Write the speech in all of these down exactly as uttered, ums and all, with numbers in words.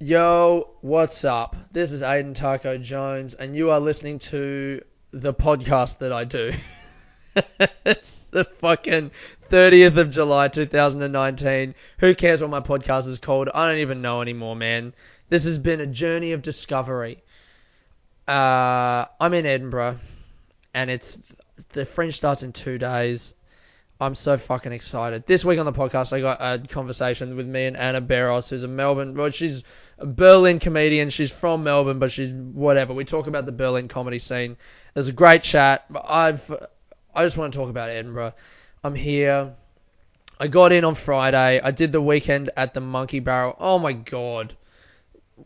Yo, what's up? This is Aiden Taco Jones, and you are listening to the podcast that I do. It's the fucking thirtieth of July, two thousand nineteen. Who cares what my podcast is called? I don't even know anymore, man. This has been a journey of discovery. Uh, I'm in Edinburgh, and it's the Fringe starts in two days. I'm so fucking excited. This week on the podcast, I got a conversation with me and Anna Barros, who's a Melbourne... Well, she's a Berlin comedian. She's from Melbourne, but she's whatever. We talk about the Berlin comedy scene. It's a great chat. I've, I just want to talk about Edinburgh. I'm here. I got in on Friday. I did the weekend at the Monkey Barrel. Oh, my God.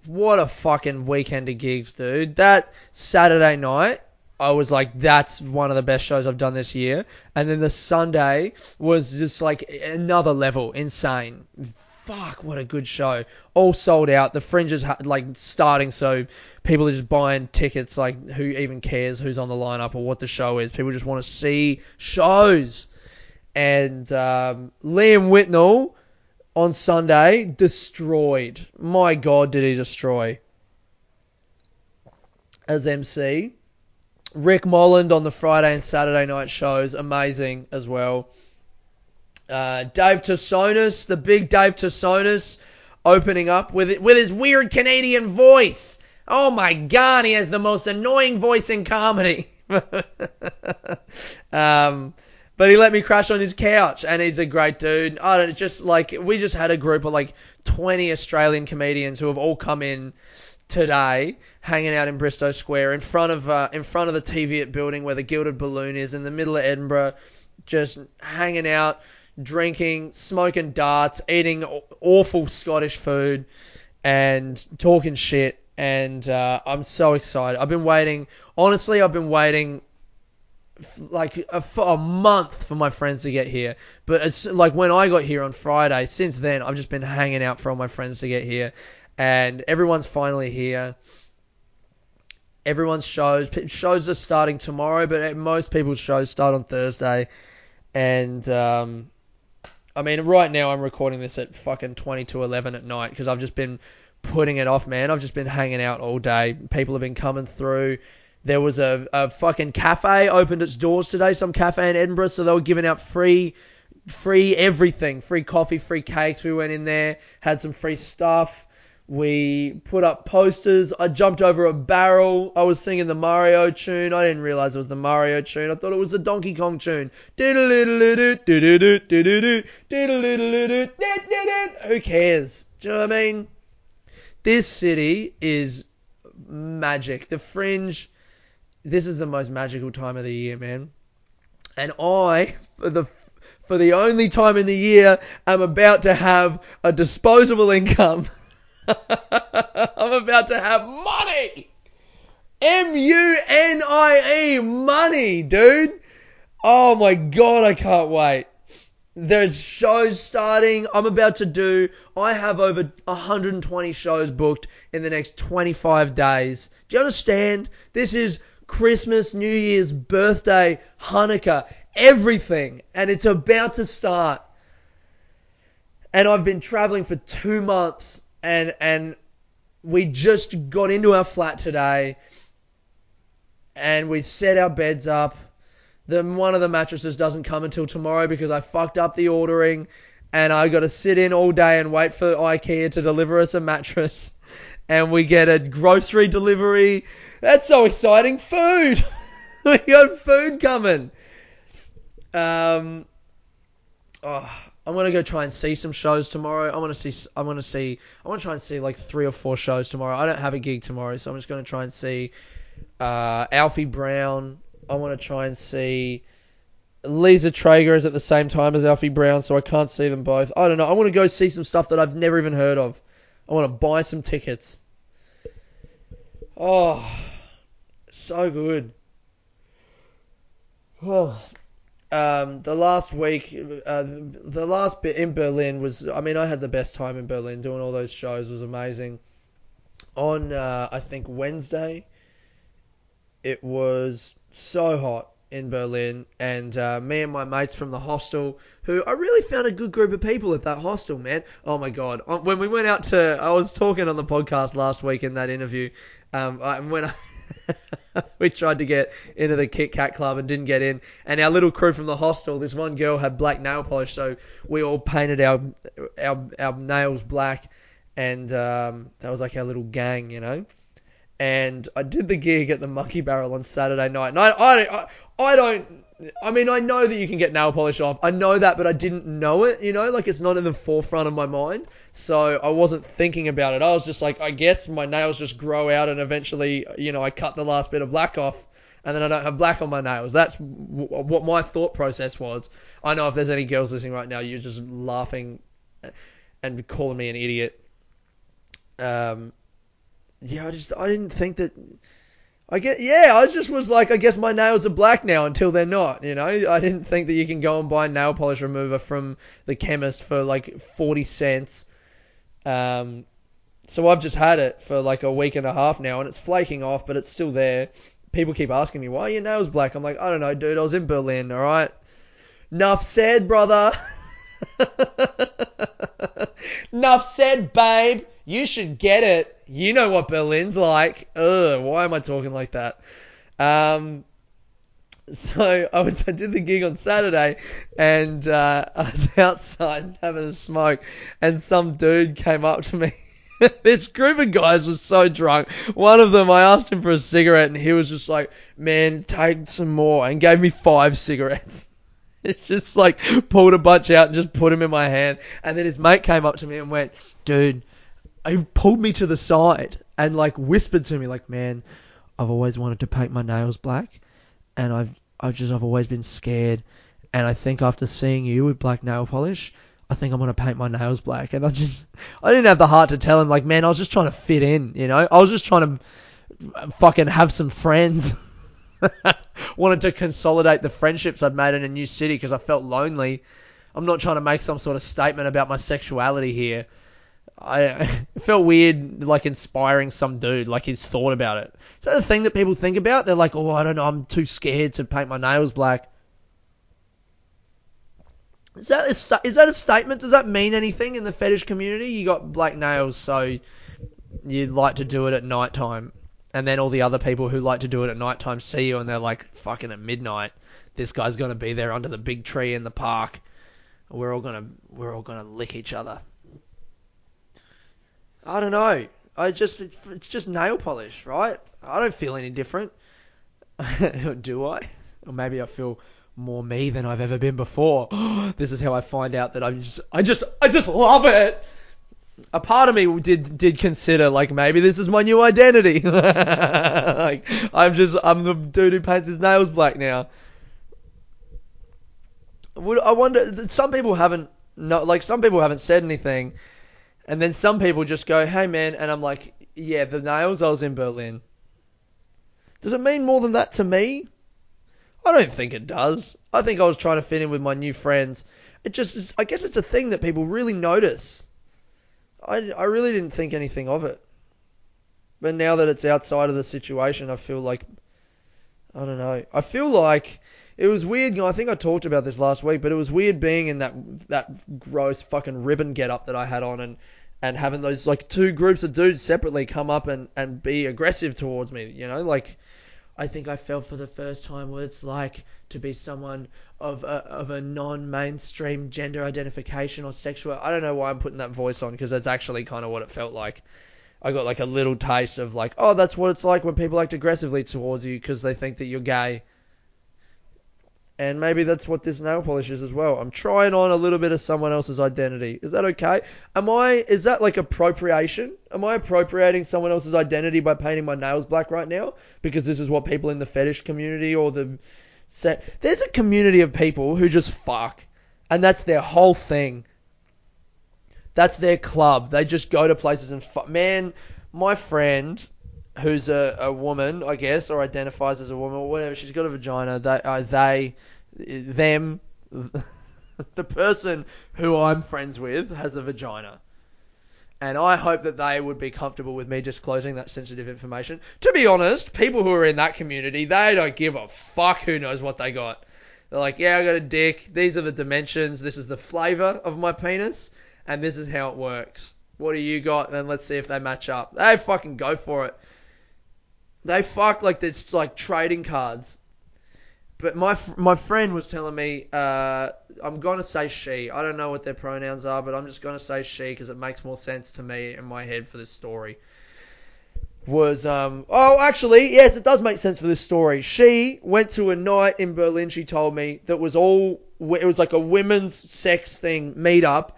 What a fucking weekend of gigs, dude. That Saturday night... I was like, that's one of the best shows I've done this year. And then the Sunday was just like another level, insane. Fuck, what a good show. All sold out. The Fringe is like starting, so people are just buying tickets. Like, who even cares who's on the lineup or what the show is? People just want to see shows. And um, Liam Whitnall on Sunday destroyed. My God, did he destroy as M C. Rick Molland on the Friday and Saturday night shows, amazing as well. Uh, Dave Tosonis, the big Dave Tosonis, opening up with with his weird Canadian voice. Oh my God, he has the most annoying voice in comedy. um, but he let me crash on his couch, and he's a great dude. I don't just like we just had a group of like twenty Australian comedians who have all come in today, hanging out in Bristo Square in front of uh, in front of the T V at building where the Gilded Balloon is in the middle of Edinburgh, just hanging out, drinking, smoking darts, eating awful Scottish food, and talking shit. And uh, I'm so excited. I've been waiting. Honestly, I've been waiting like a, for a month for my friends to get here. But it's like when I got here on Friday, since then, I've just been hanging out for all my friends to get here. And everyone's finally here. Everyone's shows. Shows are starting tomorrow, but most people's shows start on Thursday. And, um, I mean, right now I'm recording this at fucking twenty to eleven at night because I've just been putting it off, man. I've just been hanging out all day. People have been coming through. There was a, a fucking cafe opened its doors today, some cafe in Edinburgh, so they were giving out free, free everything. Free coffee, free cakes. We went in there, had some free stuff. We put up posters. I jumped over a barrel. I was singing the Mario tune. I didn't realize it was the Mario tune. I thought it was the Donkey Kong tune. Who cares? Do you know what I mean? This city is magic. The Fringe, this is the most magical time of the year, man. And I, for the for the only time in the year, am about to have a disposable income. I'm about to have money. M U N I E, money, dude. Oh my God, I can't wait. There's shows starting. I'm about to do, I have over one hundred twenty shows booked in the next twenty-five days. Do you understand? This is Christmas, New Year's, birthday, Hanukkah, everything. And it's about to start. And I've been traveling for two months. And and we just got into our flat today, and we set our beds up. Then one of the mattresses doesn't come until tomorrow because I fucked up the ordering, and I got to sit in all day and wait for Ikea to deliver us a mattress. And we get a grocery delivery. That's so exciting! Food, we got food coming. Um, oh. I'm gonna go try and see some shows tomorrow. I wanna see. I wanna see. I wanna try and see like three or four shows tomorrow. I don't have a gig tomorrow, so I'm just gonna try and see uh, Alfie Brown. I wanna try and see Lisa Traeger is at the same time as Alfie Brown, so I can't see them both. I don't know. I wanna go see some stuff that I've never even heard of. I wanna buy some tickets. Oh, so good. Oh. Um, the last week, uh, the last bit in Berlin was, I mean, I had the best time in Berlin. Doing all those shows was amazing. On, uh, I think, Wednesday, it was so hot. in Berlin, and uh, me and my mates from the hostel, who I really found a good group of people at that hostel, man. Oh my God. When we went out to, I was talking on the podcast last week in that interview, um, and when I, we tried to get into the Kit Kat Club and didn't get in, and our little crew from the hostel, this one girl had black nail polish, so we all painted our our, our nails black, and um, that was like our little gang, you know. And I did the gig at the Monkey Barrel on Saturday night, and I I, I, I don't I mean I know that you can get nail polish off, I know that, but I didn't know it, you know, like it's not in the forefront of my mind, so I wasn't thinking about it. I was just like, I guess my nails just grow out, and eventually, you know, I cut the last bit of black off, and then I don't have black on my nails. That's w- what my thought process was. I know if there's any girls listening right now, you're just laughing and calling me an idiot. Um, yeah, I just I didn't think that. I get, yeah, I just was like, I guess my nails are black now until they're not, you know? I didn't think that you can go and buy nail polish remover from the chemist for like forty cents. Um, so I've just had it for like a week and a half now, and it's flaking off, but it's still there. People keep asking me, why are your nails black? I'm like, I don't know, dude, I was in Berlin, all right? Nuff said, brother. Nuff said, babe. You should get it. You know what Berlin's like. Ugh, why am I talking like that? Um, so I, was, I did the gig on Saturday, and uh, I was outside having a smoke, and some dude came up to me. This group of guys was so drunk. One of them, I asked him for a cigarette, and he was just like, man, take some more, and gave me five cigarettes. It's just like, pulled a bunch out and just put them in my hand. And then his mate came up to me and went, dude, he pulled me to the side and like whispered to me, like, man, I've always wanted to paint my nails black, and I've I've just I've always been scared, and I think after seeing you with black nail polish, I think I'm gonna paint my nails black. And I just I didn't have the heart to tell him, like, man, I was just trying to fit in, you know, I was just trying to fucking have some friends. Wanted to consolidate the friendships I'd made in a new city because I felt lonely. I'm not trying to make some sort of statement about my sexuality here. I it felt weird, like, inspiring some dude, like he's thought about it. Is that the thing that people think about? They're like, oh, I don't know, I'm too scared to paint my nails black. Is that a, is that a statement? Does that mean anything in the fetish community? You got black nails, so you like to do it at night time. And then all the other people who like to do it at night time see you, and they're like, fucking at midnight, this guy's going to be there under the big tree in the park. We're all going to we're all going to lick each other. I don't know. I just it's just nail polish, right? I don't feel any different. Do I? Or maybe I feel more me than I've ever been before. This is how I find out that I'm just I just I just love it. A part of me did did consider, like, maybe this is my new identity. Like, I'm just I'm the dude who paints his nails black now. Would I wonder some people haven't no like some people haven't said anything. And then some people just go, hey, man. And I'm like, yeah, the nails, I was in Berlin. Does it mean more than that to me? I don't think it does. I think I was trying to fit in with my new friends. It just is, I guess it's a thing that people really notice. I, I really didn't think anything of it. But now that it's outside of the situation, I feel like, I don't know. I feel like it was weird. I think I talked about this last week, but it was weird being in that that gross fucking ribbon get-up that I had on, and, and having those, like, two groups of dudes separately come up and, and be aggressive towards me, you know? Like, I think I felt for the first time what it's like to be someone of a, of a non-mainstream gender identification or sexual... I don't know why I'm putting that voice on, because that's actually kind of what it felt like. I got, like, a little taste of, like, oh, that's what it's like when people act aggressively towards you because they think that you're gay. And maybe that's what this nail polish is as well. I'm trying on a little bit of someone else's identity. Is that okay? Am I, is that like appropriation? Am I appropriating someone else's identity by painting my nails black right now? Because this is what people in the fetish community or the set, there's a community of people who just fuck. And that's their whole thing. That's their club. They just go to places and fuck. Man, my friend, who's a, a woman, I guess, or identifies as a woman, or whatever, she's got a vagina, they, uh, they them, the person who I'm friends with has a vagina. And I hope that they would be comfortable with me disclosing that sensitive information. To be honest, people who are in that community, they don't give a fuck who knows what they got. They're like, yeah, I got a dick. These are the dimensions. This is the flavour of my penis. And this is how it works. What do you got? And let's see if they match up. They fucking go for it. They fuck like it's like trading cards. But my my friend was telling me, uh, I'm going to say she. I don't know what their pronouns are, but I'm just going to say she because it makes more sense to me in my head for this story. Was, um, oh, actually, yes, it does make sense for this story. She went to a night in Berlin, she told me, that was all, it was like a women's sex thing meetup.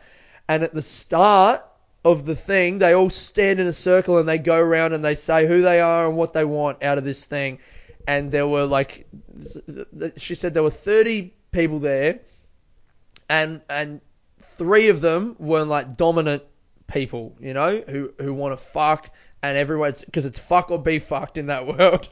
And at the start of the thing, they all stand in a circle and they go around and they say who they are and what they want out of this thing. And there were like, she said there were thirty people there, and and three of them were like dominant people, you know, who, who want to fuck, and everyone's, because it's fuck or be fucked in that world.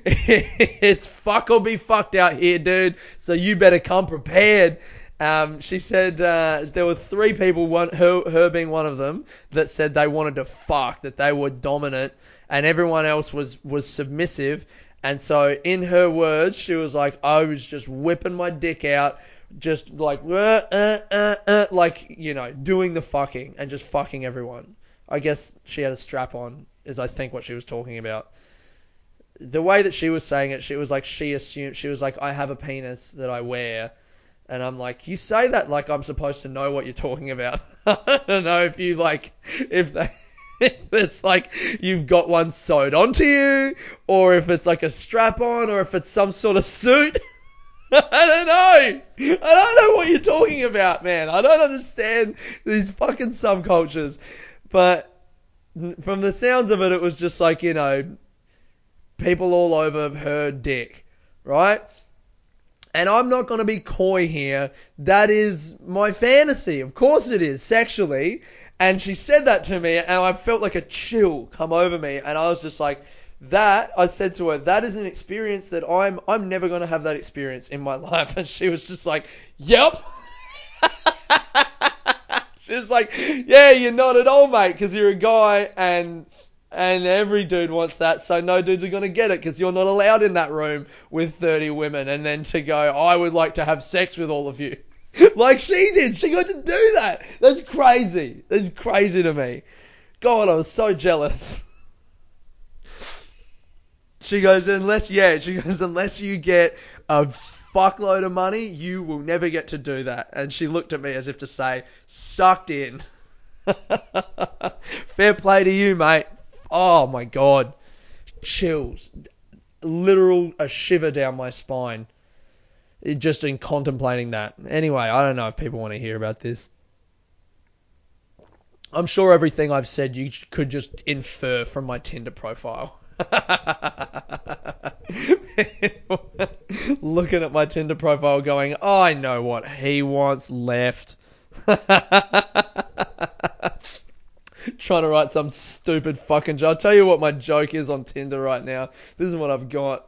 It's fuck or be fucked out here, dude, so you better come prepared. Um, she said uh, there were three people, one her, her being one of them, that said they wanted to fuck, that they were dominant, and everyone else was, was submissive. And so in her words, she was like, I was just whipping my dick out, just like, uh, uh, uh, uh, like, you know, doing the fucking and just fucking everyone. I guess she had a strap on, is I think what she was talking about. The way that she was saying it, she was like, she assumed, she was like, I have a penis that I wear. And I'm like, you say that like I'm supposed to know what you're talking about. I don't know if you like, if they... If it's like you've got one sewed onto you, or if it's like a strap on, or if it's some sort of suit. I don't know. I don't know what you're talking about, man. I don't understand these fucking subcultures. But from the sounds of it, it was just like, you know, people all over her dick, right? And I'm not going to be coy here. That is my fantasy. Of course it is, sexually. And she said that to me, and I felt like a chill come over me, and I was just like, that, I said to her, that is an experience that I'm, I'm never going to have that experience in my life. And she was just like, yep. She was like, yeah, you're not at all, mate, because you're a guy, and, and every dude wants that, so no dudes are going to get it, because you're not allowed in that room with thirty women, and then to go, I would like to have sex with all of you. Like she did. She got to do that. That's crazy. That's crazy to me. God, I was so jealous. She goes, unless, yeah, she goes, unless you get a fuckload of money, you will never get to do that. And she looked at me as if to say, sucked in. Fair play to you, mate. Oh, my God. Chills. Literal, a shiver down my spine. Just in contemplating that. Anyway, I don't know if people want to hear about this. I'm sure everything I've said you could just infer from my Tinder profile. Looking at my Tinder profile going, oh, I know what he wants left. Trying to write some stupid fucking joke. I'll tell you what my joke is on Tinder right now. This is what I've got.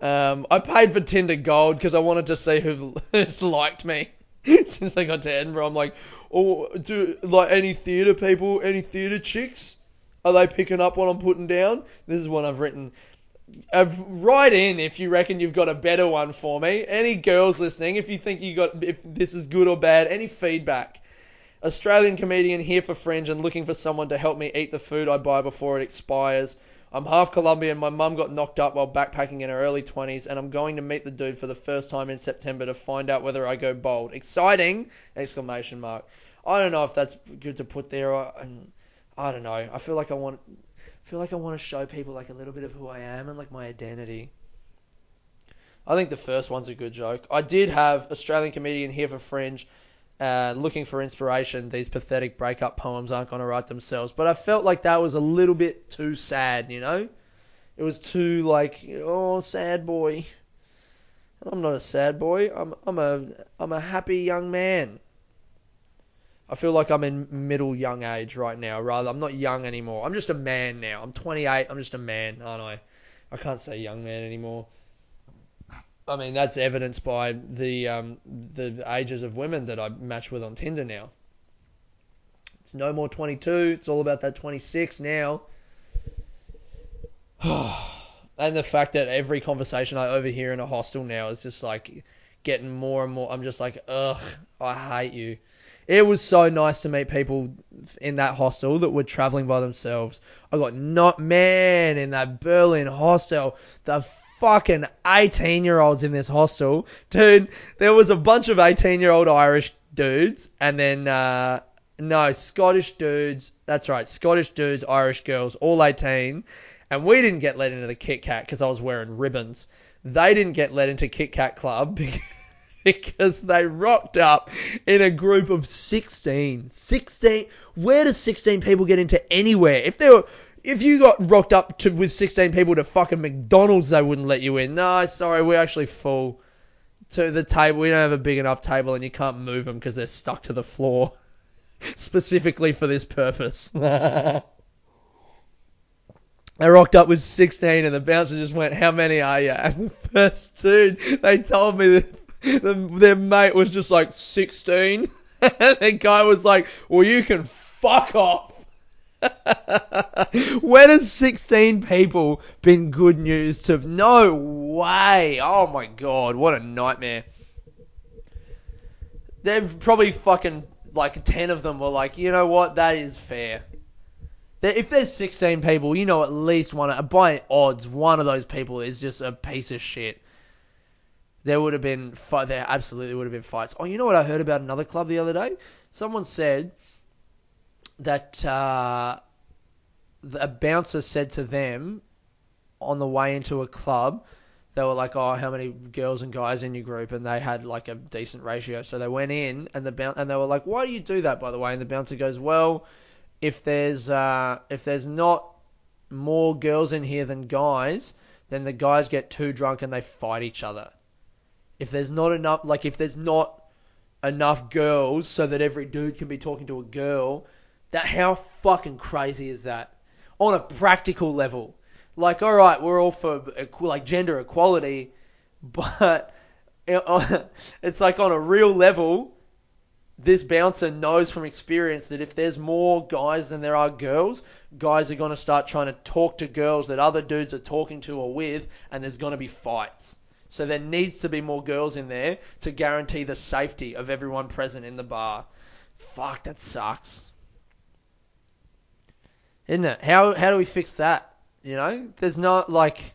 Um, I paid for Tinder Gold because I wanted to see who who's liked me. Since I got to Edinburgh, I'm like, oh, do like any theatre people, any theatre chicks? Are they picking up what I'm putting down? This is what I've written. I've, write in if you reckon you've got a better one for me. Any girls listening, if you think you got, if this is good or bad, any feedback. Australian comedian here for Fringe and looking for someone to help me eat the food I buy before it expires. I'm half Colombian, my mum got knocked up while backpacking in her early twenties, and I'm going to meet the dude for the first time in September to find out whether I go bold. Exciting! Exclamation mark. I don't know if that's good to put there. I, I don't know. I feel like I want I feel like I want to show people like a little bit of who I am and like my identity. I think the first one's a good joke. I did have Australian comedian here for Fringe. Uh, looking for inspiration, these pathetic breakup poems aren't going to write themselves. But I felt like that was a little bit too sad, you know? It was too like, oh, sad boy. I'm not a sad boy. I'm I'm a I'm a happy young man. I feel like I'm in middle young age right now. Rather, I'm not young anymore. I'm just a man now. I'm twenty-eight. I'm just a man, aren't I? I can't say young man anymore. I mean, that's evidenced by the um, the ages of women that I match with on Tinder now. It's no more twenty-two. It's all about that twenty-six now. And the fact that every conversation I overhear in a hostel now is just like getting more and more. I'm just like, ugh, I hate you. It was so nice to meet people in that hostel that were traveling by themselves. I got not, man, in that Berlin hostel, the fucking eighteen-year-olds in this hostel. Dude, there was a bunch of eighteen-year-old Irish dudes and then, uh, no, Scottish dudes. That's right, Scottish dudes, Irish girls, all eighteen. And we didn't get let into the Kit Kat because I was wearing ribbons. They didn't get let into Kit Kat Club because... Because they rocked up in a group of sixteen. sixteen. Where does sixteen people get into anywhere? If they were, if you got rocked up to with sixteen people to fucking McDonald's, they wouldn't let you in. No, sorry, we're actually full to the table. We don't have a big enough table and you can't move them because they're stuck to the floor specifically for this purpose. They rocked up with sixteen and the bouncer just went, "How many are you?" And the first dude, they told me that The, their mate was just like sixteen, and the guy was like, "Well, you can fuck off." When has sixteen people been good news to? No way! Oh my god, what a nightmare! They've probably fucking like ten of them were like, you know what? That is fair. If there's sixteen people, you know at least one. By odds, one of those people is just a piece of shit. There would have been fight. There absolutely would have been fights. Oh, you know what I heard about another club the other day? Someone said that uh, a bouncer said to them on the way into a club, they were like, "Oh, how many girls and guys in your group?" And they had like a decent ratio, so they went in and the bouncer and they were like, "Why do you do that, by the way?" And the bouncer goes, "Well, if there's uh, if there's not more girls in here than guys, then the guys get too drunk and they fight each other." If there's not enough, like if there's not enough girls so that every dude can be talking to a girl, that how fucking crazy is that? On a practical level. Like, all right, we're all for like gender equality, but it's like on a real level, this bouncer knows from experience that if there's more guys than there are girls, guys are going to start trying to talk to girls that other dudes are talking to or with, and there's going to be fights. So there needs to be more girls in there to guarantee the safety of everyone present in the bar. Fuck, that sucks. Isn't it? How how do we fix that? You know? There's not, like...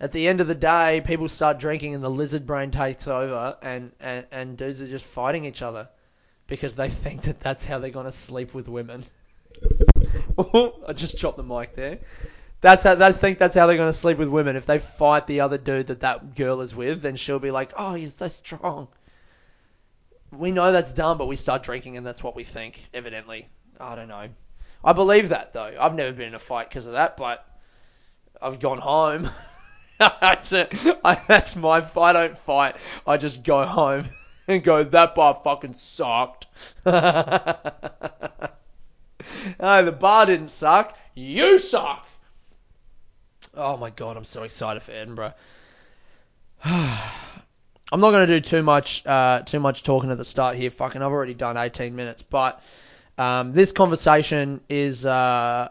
At the end of the day, people start drinking and the lizard brain takes over and, and, and dudes are just fighting each other because they think that that's how they're going to sleep with women. I just chopped the mic there. That's how they think that's how they're going to sleep with women. If they fight the other dude that that girl is with, then she'll be like, "Oh, he's so strong." We know that's dumb, but we start drinking and that's what we think, evidently. I don't know. I believe that, though. I've never been in a fight because of that, but I've gone home. That's my fight. I don't fight. I just go home and go, "That bar fucking sucked." No, the bar didn't suck. You suck. Oh my god, I'm so excited for Edinburgh. I'm not going to do too much uh, too much talking at the start here. Fucking, I've already done eighteen minutes. But um, this conversation is uh, uh,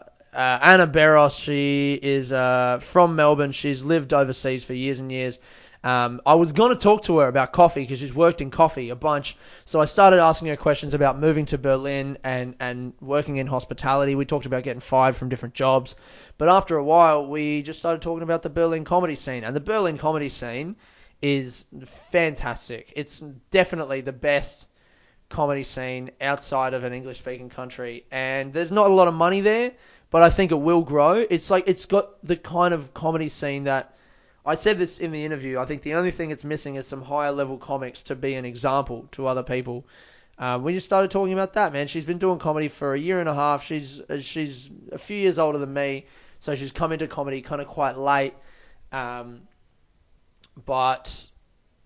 Anna Barros. She is uh, from Melbourne. She's lived overseas for years and years. Um, I was going to talk to her about coffee because she's worked in coffee a bunch. So I started asking her questions about moving to Berlin and, and working in hospitality. We talked about getting fired from different jobs. But after a while, we just started talking about the Berlin comedy scene. And the Berlin comedy scene is fantastic. It's definitely the best comedy scene outside of an English-speaking country. And there's not a lot of money there, but I think it will grow. It's like it's got the kind of comedy scene that... I said this in the interview, I think the only thing it's missing is some higher level comics to be an example to other people. Uh, we just started talking about that, man. She's been doing comedy for a year and a half. She's she's a few years older than me, so she's come into comedy kind of quite late. Um, but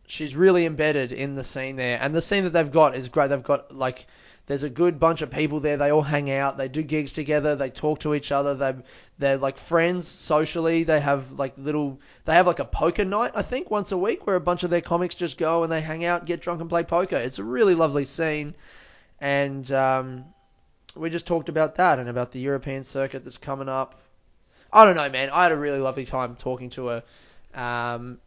she's really embedded in the scene there. And the scene that they've got is great. They've got, like... There's a good bunch of people there. They all hang out. They do gigs together. They talk to each other. They, they're like friends socially. They have like little, they have like a poker night, I think, once a week where a bunch of their comics just go and they hang out, get drunk and play poker. It's a really lovely scene. And um, So we just talked about that and about the European circuit that's coming up. I don't know, man. I had a really lovely time talking to her. Um,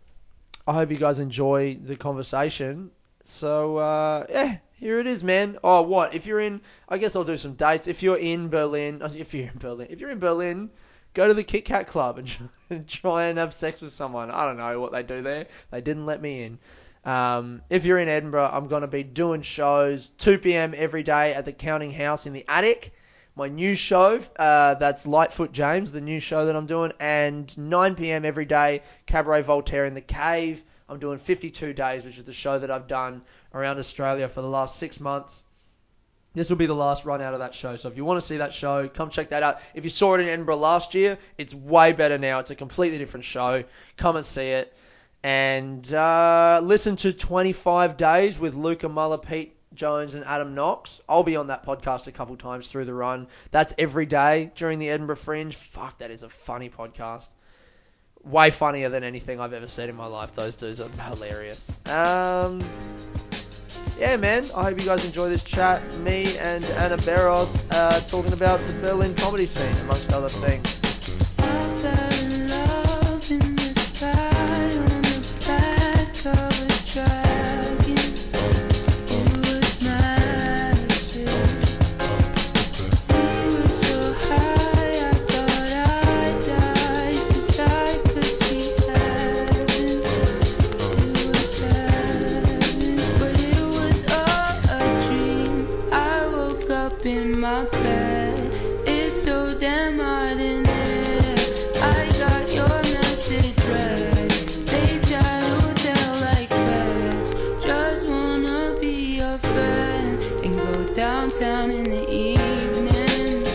I hope you guys enjoy the conversation. So, uh, yeah, here it is, man. Oh, what? If you're in, I guess I'll do some dates. If you're in Berlin, if you're in Berlin, if you're in Berlin, go to the Kit Kat Club and try, and try and have sex with someone. I don't know what they do there. They didn't let me in. Um, if you're in Edinburgh, I'm going to be doing shows two p.m. every day at the Counting House in the Attic. My new show, uh, that's Lightfoot James, the new show that I'm doing, and nine p.m. every day, Cabaret Voltaire in the Cave. I'm doing fifty-two days, which is the show that I've done around Australia for the last six months. This will be the last run out of that show. So if you want to see that show, come check that out. If you saw it in Edinburgh last year, it's way better now. It's a completely different show. Come and see it. And uh, listen to twenty-five days with Luca Muller, Pete Jones and Adam Knox. I'll be on that podcast a couple times through the run. That's every day during the Edinburgh Fringe. Fuck, that is a funny podcast. Way funnier than anything I've ever said in my life. Those dudes are hilarious. Um, yeah, man. I hope you guys enjoy this chat. Me and Anna Barros uh, talking about the Berlin comedy scene, amongst other things. My bed, it's so damn hot in here. I got your message read. They try to tell like pets. Just wanna be your friend and go downtown in the evening,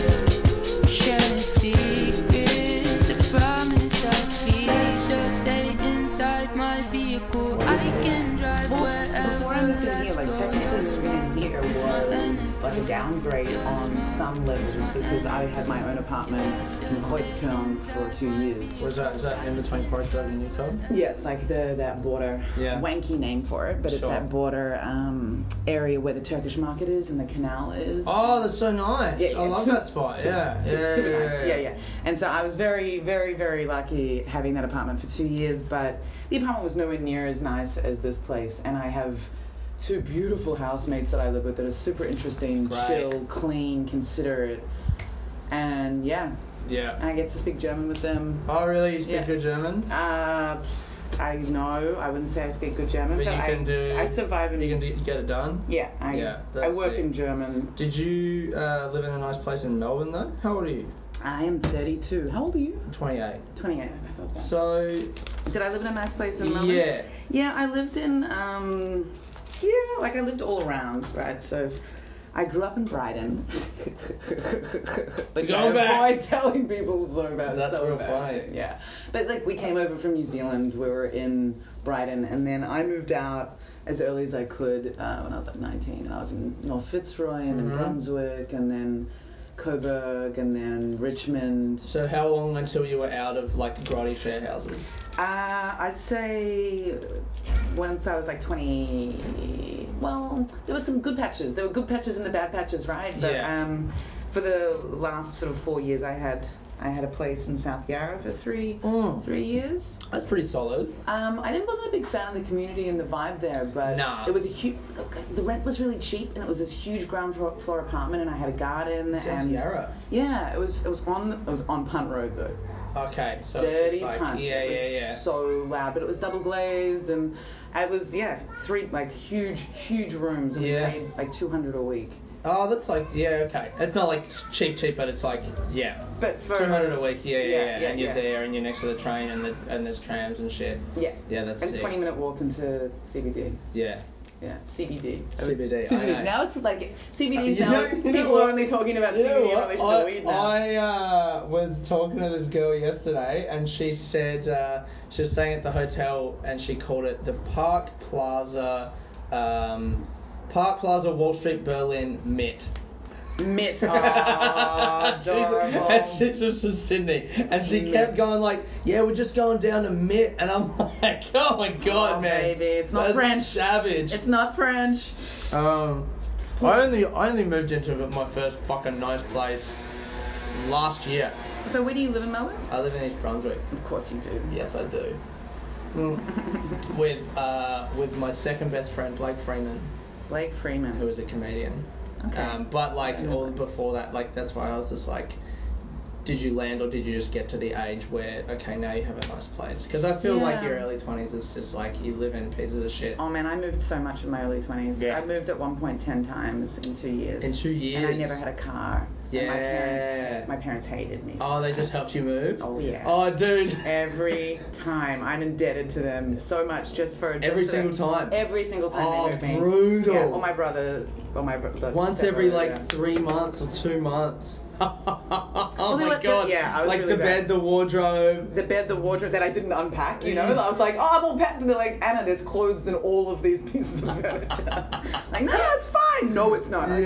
sharing secrets. I promise I'll feature. Just stay inside my vehicle. I can drive wherever. Before I'm done here, like technically what we did here was like a downgrade on some levels because I had my own apartment in Kreutzkerns for two years. Was that, is that in between Kreutzkerns and New Code? Yeah, it's like the that border, yeah. Wanky name for it, but sure. It's that border um, area where the Turkish market is and the canal is. Oh, that's so nice. Yeah, yeah, I love super, that spot, super, yeah. Super, yeah, super yeah, nice. yeah. Yeah, yeah. And so I was very, very, very lucky having that apartment for two years, but the apartment was nowhere near as nice as this place, and I have two beautiful housemates that I live with that are super interesting, Great. chill, clean, considerate, and yeah. Yeah. I get to speak German with them. Oh, really? You speak yeah. good German? Uh, I know. I wouldn't say I speak good German, but, but you can I, do, I survive in... You can do, get it done? Yeah. I, yeah, I work it. in German. Did you uh, live in a nice place in Melbourne, though? How old are you? I am thirty-two. How old are you? twenty-eight. twenty-eight. I thought that. So... Did I live in a nice place in Melbourne? Yeah. Yeah, I lived in... Um, Yeah, like I lived all around, right? So I grew up in Brighton. Like, I avoid telling people so bad. That's so real funny. Yeah. But like we came over from New Zealand, we were in Brighton, and then I moved out as early as I could uh, when I was like nineteen, and I was in North Fitzroy and mm-hmm. in Brunswick, and then Coburg, and then Richmond. So how long until you were out of like grotty share houses? Uh, I'd say once I was like twenty. Well, there were some good patches. There were good patches and the bad patches, right? But, yeah. Um, for the last sort of four years, I had I had a place in South Yarra for three mm. three years. That's pretty solid. Um, I didn't wasn't a big fan of the community and the vibe there, but nah. it was a huge. The rent was really cheap, and it was this huge ground floor apartment, and I had a garden. South and, Yarra. Yeah, it was it was on it was on Punt Road though. Okay, so dirty it's just like, Punt. Yeah, it was yeah, yeah. So loud, but it was double glazed, and it was yeah three like huge huge rooms, and yeah. we paid like two hundred a week. Oh, that's like, yeah, okay. It's not like cheap, cheap, but it's like, yeah. But for... two hundred dollars a week, yeah, yeah, yeah. yeah, yeah and you're yeah. there, and you're next to the train, and the, and there's trams and shit. Yeah. Yeah, that's And sick. twenty-minute walk into C B D. Yeah. Yeah, C B D. C B D, C B D. I know. Now it's like, C B D's uh, now, know, people you know are only talking about you know C B D in relation I, to weed now. I uh, was talking to this girl yesterday, and she said, uh, she was staying at the hotel, and she called it the Park Plaza, um... Park Plaza, Wall Street, Berlin, Mitt. Mitt. Oh, adorable. And she's just from Sydney. And she Mitt. kept going like, yeah, we're just going down to Mitt. And I'm like, oh my God, oh, man. Baby, it's not That's French. savage. It's not French. Um, I only I only moved into my first fucking nice place last year. So where do you live in Melbourne? I live in East Brunswick. Of course you do. Yes, I do. Mm. with uh, with my second best friend Blake Freeman. Blake Freeman, who is a comedian. Okay. Um, but like all before that, like that's why I was just like, did you land or did you just get to the age where okay now you have a nice place? Because I feel yeah. like your early twenties is just like you live in pieces of shit. Oh man, I moved so much in my early twenties. Yeah. I moved at one point ten times in two years. In two years. And I never had a car. Yeah. And my parents, my parents hated me. Oh, they just helped you move? Oh yeah. Oh dude. Every time I'm indebted to them so much just for just every for single them. time. Every single time oh, they moved brutal. me. Brutal. Yeah. Or my brother. Or my brother. Once every brother, like yeah. three months or two months. oh well, my god! The, yeah, I was like really the bad. bed, the wardrobe, the bed, the wardrobe that I didn't unpack. You know, I was like, oh, I'm all packed, and they're like, Anna, there's clothes in all of these pieces of furniture. Like, no, nah, it's fine. No, it's not. Okay.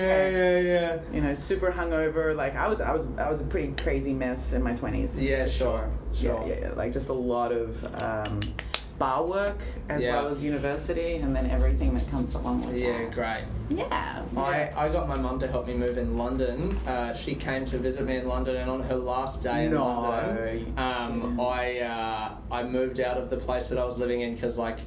Yeah, yeah, yeah. You know, super hungover. Like, I was, I was, I was a pretty crazy mess in my twenties. Yeah, sure, sure. Yeah, yeah, yeah. Like just a lot of um, bar work as yeah. well as university, and then everything that comes along with it. Yeah, that. great. Yeah. I, I got my mum to help me move in London. Uh, she came to visit me in London, and on her last day in no, London, um, I uh, I moved out of the place that I was living in because like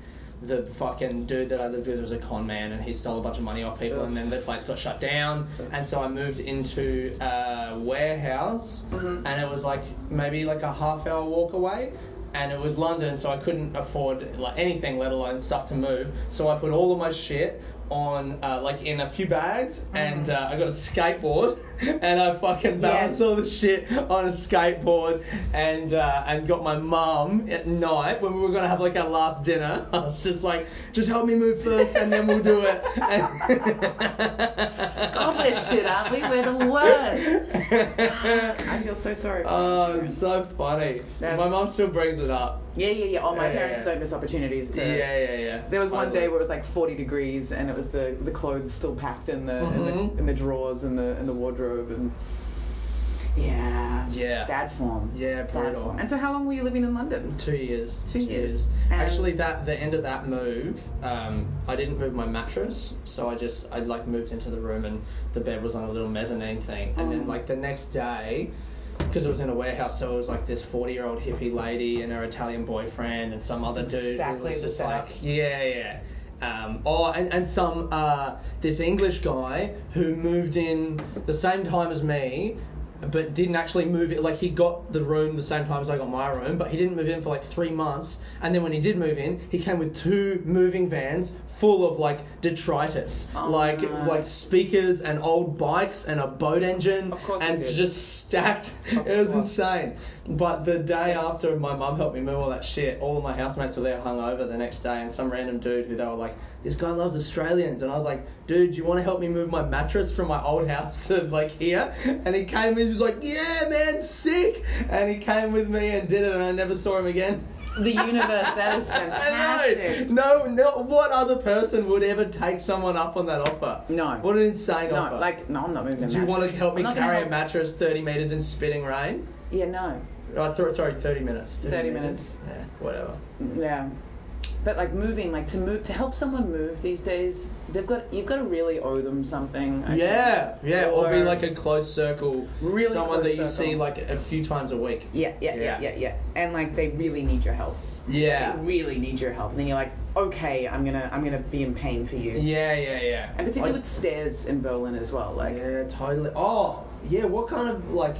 the fucking dude that I lived with was a con man, and he stole a bunch of money off people, Ugh. and then the place got shut down, Ugh. and so I moved into a warehouse, mm-hmm. and it was like maybe like a half hour walk away. And it was London, so I couldn't afford like anything, let alone stuff to move. So I put all of my shit on, uh, like, in a few bags, and uh, I got a skateboard, and I fucking balanced yes. all the shit on a skateboard, and uh, and got my mum at night when we were gonna have like our last dinner. I was just like, just help me move first, and then we'll do it. God, we're shit, aren't we? We're the worst. I feel so sorry for you. Oh, it's so funny. That's... My mum still brings it up. Yeah, yeah, yeah. Oh, my yeah, parents yeah, yeah. don't miss opportunities to... Yeah, yeah, yeah. There was one day where it was like forty degrees and it was the, the clothes still packed in the, mm-hmm. in the in the drawers and the in the wardrobe and... Yeah. Yeah. Bad form. Yeah, brutal. And so how long were you living in London? Two years. Two, Two years. years. Actually, that the end of that move, um, I didn't move my mattress, so I just, I like moved into the room and the bed was on a little mezzanine thing. And oh. then like the next day... Because it was in a warehouse, so it was like this forty-year-old hippie lady and her Italian boyfriend and some other That's dude. Exactly was just the setup. Like, yeah, yeah. Um, oh, and, and some uh, this English guy who moved in the same time as me, but didn't actually move it. Like he got the room the same time as I got my room, but he didn't move in for like three months. And then when he did move in, he came with two moving vans full of like detritus, oh, like no. like speakers and old bikes and a boat engine, of course and just stacked. Of it was course. insane. But the day yes. after my mum helped me move all that shit, all of my housemates were there hungover the next day, and some random dude who they were like, this guy loves Australians, and I was like, dude, do you want to help me move my mattress from my old house to like here? And he came in, he was like, yeah, man, sick. And he came with me and did it, and I never saw him again. The universe, that is fantastic. No, no, what other person would ever take someone up on that offer? No. What an insane no, offer. No, like, no, I'm not moving a mattress. Do you want to help me carry help. a mattress thirty metres in spitting rain? Yeah, no. Oh, th- sorry, thirty minutes. thirty, thirty minutes. minutes. Yeah, whatever. Yeah. But like moving, like to move, to help someone move these days, they've got you've got to really owe them something. I yeah, think. yeah, or, or be like a close circle, really someone close that circle. you see like a few times a week. Yeah, yeah, yeah, yeah, yeah, yeah. And like they really need your help. Yeah. They really need your help, and then you're like, okay, I'm gonna I'm gonna be in pain for you. Yeah, yeah, yeah. And particularly like, with stairs in Berlin as well, like. Yeah, totally. Oh, yeah. What kind of like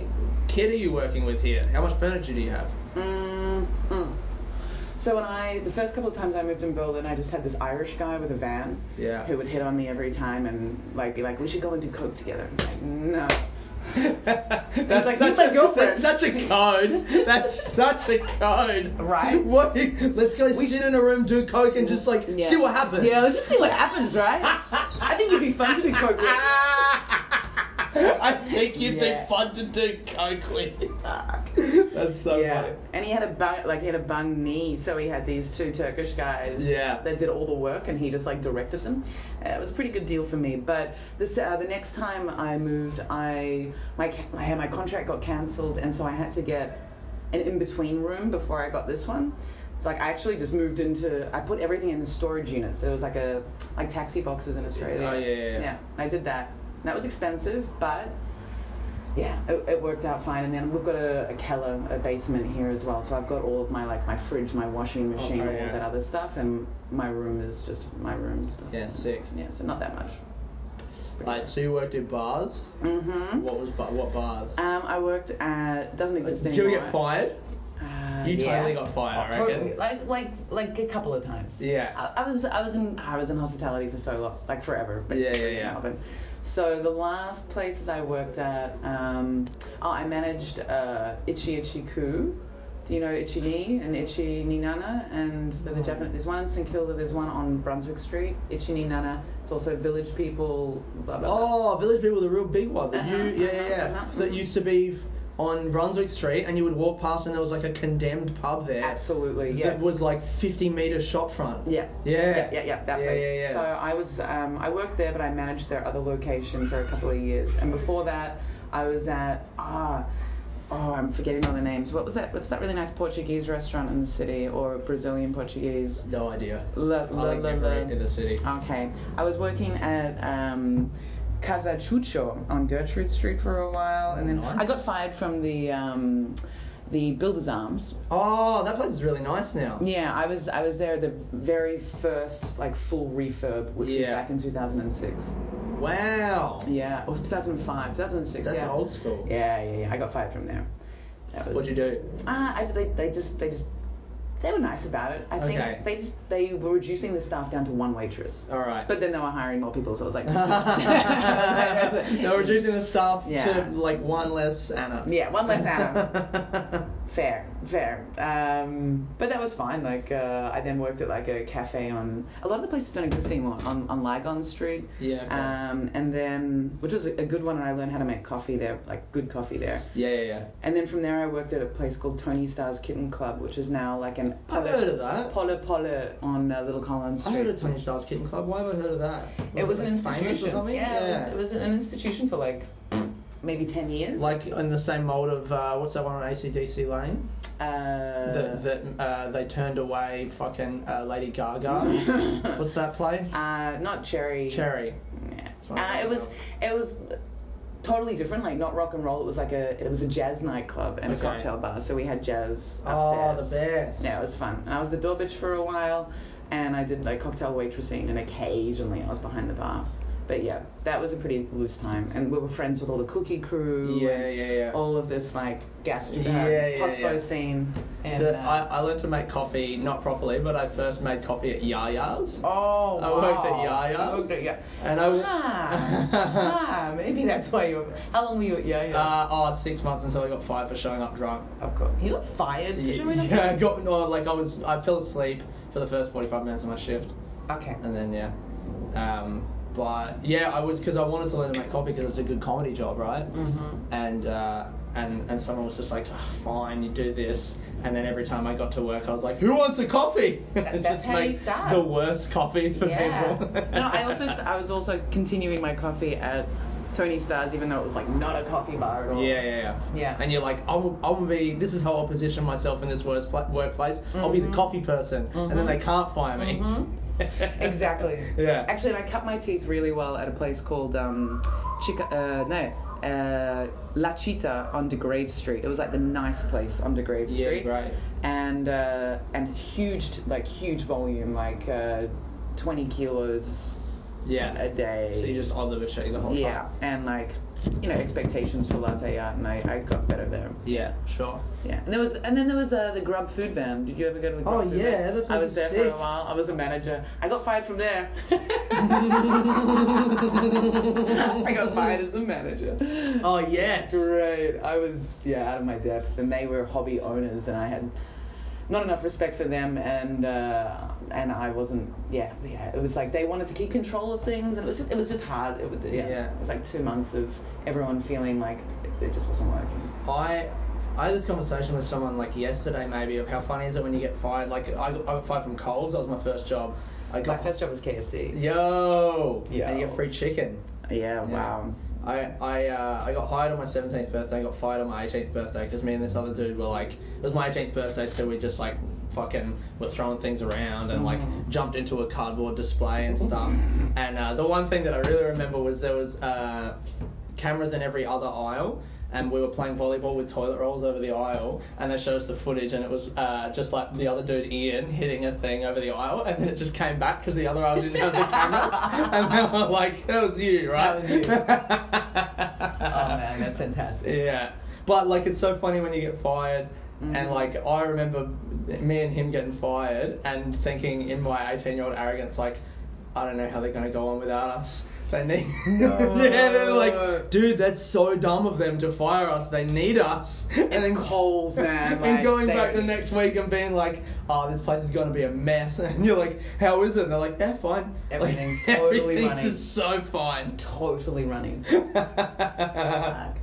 kit are you working with here? How much furniture do you have? Mm. mm. So when I, the first couple of times I moved in Berlin, I just had this Irish guy with a van yeah. who would hit on me every time and like be like, we should go and do coke together. I'm like, no. That's like, such, my a, that's such a code. That's such a code. Right? What? Let's go we sit should... in a room, do coke, and just like yeah. see what happens. Yeah, let's just see what happens, right? I think it'd be fun to do coke with. I think you'd yeah. be fun to do coke with. That's so yeah. funny. And he had a bung, like he had a bung knee, so he had these two Turkish guys yeah. that did all the work, and he just like directed them. Uh, it was a pretty good deal for me. But this uh, the next time I moved, I my my, my contract got cancelled, and so I had to get an in between room before I got this one. So like I actually just moved into, I put everything in the storage unit. So it was like a like taxi boxes in Australia. Oh yeah, yeah. Yeah, yeah I did that. And that was expensive, but yeah, it, it worked out fine. And then we've got a, a cellar, a basement here as well. So I've got all of my like my fridge, my washing machine, oh, oh, yeah. all that other stuff, and my room is just my room stuff. Yeah, sick. Yeah, so not that much. Like, so you worked at bars? Mm-hmm. What was bar, what bars? Um, I worked at doesn't exist like, anymore. Did you get fired? Uh, you totally yeah. got fired, I reckon. Totally. Like, like, like a couple of times. Yeah. I, I was, I was in, I was in hospitality for so long, like forever. Yeah, yeah, yeah. Melbourne. So the last places I worked at, um, oh, I managed uh, Ichi Ichi Ku. Do you know Ichi Ni and Ichi Ni Nana? And the Japanese, there's one in Saint Kilda, there's one on Brunswick Street. Ichi Ni Nana. It's also Village People. Blah, blah, blah. Oh, Village People, the real big one. That uh-huh, you, yeah, uh-huh, yeah, uh-huh. That used to be on Brunswick Street, and you would walk past, and there was like a condemned pub there. Absolutely, yeah. That was like fifty meter shop front. Yeah. Yeah. Yeah, yeah, yeah. That yeah, place. Yeah, yeah. So I was, um, I worked there, but I managed their other location for a couple of years, and before that, I was at ah. Oh, I'm forgetting all the names. What was that? What's that really nice Portuguese restaurant in the city, or Brazilian Portuguese? No idea. La, la, I like la, la. in the city. Okay. I was working at um, Casa Chucho on Gertrude Street for a while, and then nice. I got fired from the um, the Builders Arms. Oh, that place is really nice now. Yeah, I was I was there the very first like full refurb, which yeah. was back in two thousand six. Wow. Yeah, it was two thousand five, two thousand six. That's yeah. old school. Yeah, yeah, yeah. I got fired from there. That was, what'd you do? Ah, uh, they, they just, they just, they were nice about it. I think okay. they just, they were reducing the staff down to one waitress. All right. But then they were hiring more people, so I was like, they were reducing the staff yeah. to like one less Anna. Yeah, one less Anna. Fair, fair. Um, but that was fine. Like, uh, I then worked at like a cafe on, a lot of the places don't exist anymore, on, on Lygon Street. Yeah. Okay. Um, and then, which was a good one, and I learned how to make coffee there, like good coffee there. Yeah, yeah, yeah. And then from there, I worked at a place called Tony Star's Kitten Club, which is now like an I've heard of that. Polo Polo on uh, Little Collins Street. I heard of Tony Star's Kitten Club. Why have I heard of that? Was it was it an institution. Or something? Yeah, yeah. It, was, it was an institution for like. Maybe ten years. Like in the same mold of uh, what's that one on A C D C Lane? Uh, that the, uh, they turned away fucking uh, Lady Gaga. What's that place? Uh, not Cherry. Cherry. Yeah. Uh, it was. It was. Totally different, like not rock and roll. It was like a, it was a jazz nightclub and okay. a cocktail bar. So we had jazz upstairs. Oh, the best. Yeah, it was fun. And I was the door bitch for a while, and I did like cocktail waitressing, and occasionally I was behind the bar. But yeah, that was a pretty loose time, and we were friends with all the cookie crew. Yeah, and yeah, yeah. All of this like gastro, yeah, yeah, hospo yeah. scene. And the, uh, I, I learned to make coffee not properly, but I first made coffee at Yaya's. Oh, I wow. worked at Yaya's. At, yeah. And I. Ah, ah, maybe that's why you. Were, how long were you at Yaya's? Uh, oh, six months until I got fired for showing up drunk. Of course. You got fired for yeah, showing up. Yeah, drunk? I got no. Like I was, I fell asleep for the first forty-five minutes of my shift. Okay. And then yeah. Um, But yeah, I was because I wanted to learn to make coffee because it's a good comedy job, right? Mm-hmm. And uh, and and someone was just like, oh, "Fine, you do this." And then every time I got to work, I was like, "Who wants a coffee?" That, that's just how you start. The worst coffees for yeah. people. No, I also st- I was also continuing my coffee at Tony Star's, even though it was like not a coffee bar at all. Yeah, yeah, yeah. yeah. And you're like, I'm, I'm be. This is how I'll position myself in this worst pl- workplace. Mm-hmm. I'll be the coffee person, mm-hmm. and then they can't fire me. Mm-hmm. Exactly. Yeah. Actually, I cut my teeth really well at a place called um, Chica, uh, no, uh, La Chita on De Grave Street. It was like the nice place on De Grave Street. Yeah, right. And uh, and huge, like huge volume, like uh, twenty kilos. Yeah. A day. So you just all over shit the whole yeah. time. Yeah, and like. You know, expectations for latte art, and I, I got better there. Yeah, sure. Yeah, and there was, and then there was uh, the Grub food van. Did you ever go to the Grub oh, food yeah, van? Oh yeah, that I was there sick. for a while. I was a manager. I got fired from there. I got fired as the manager. Oh yes. Great. I was yeah out of my depth, and they were hobby owners, and I had not enough respect for them, and uh, and I wasn't. Yeah, yeah. It was like they wanted to keep control of things, and it was just, it was just hard. It was yeah. yeah. It was like two months of everyone feeling like it, it just wasn't working. I I had this conversation with someone like yesterday, maybe, of how funny is it when you get fired? Like I got, I got fired from Coles. That was my first job. I got, my first job was K F C. Yo. Yeah. And you get free chicken. Yeah. Wow. Yeah. I I uh, I got hired on my seventeenth birthday. I got fired on my eighteenth birthday because me and this other dude were like, it was my eighteenth birthday, so we just like fucking were throwing things around and like jumped into a cardboard display and stuff. And uh, the one thing that I really remember was there was uh, cameras in every other aisle. And we were playing volleyball with toilet rolls over the aisle, and they showed us the footage, and it was uh, just like the other dude, Ian, hitting a thing over the aisle, and then it just came back because the other aisle didn't have the camera, and they were like, that was you, right? That was you. Oh, man, that's fantastic. Yeah. But, like, it's so funny when you get fired, mm-hmm. and, like, I remember me and him getting fired and thinking in my eighteen-year-old arrogance, like, I don't know how they're going to go on without us. They need no. Yeah, they're like, dude, that's so dumb of them to fire us. They need us. And it's then Coles, man. Like, and going back the next week and being like, oh, this place is going to be a mess. And you're like, how is it? And they're like, yeah, fine. Everything's like, totally everything's running. Everything's just so fine. Totally running. uh,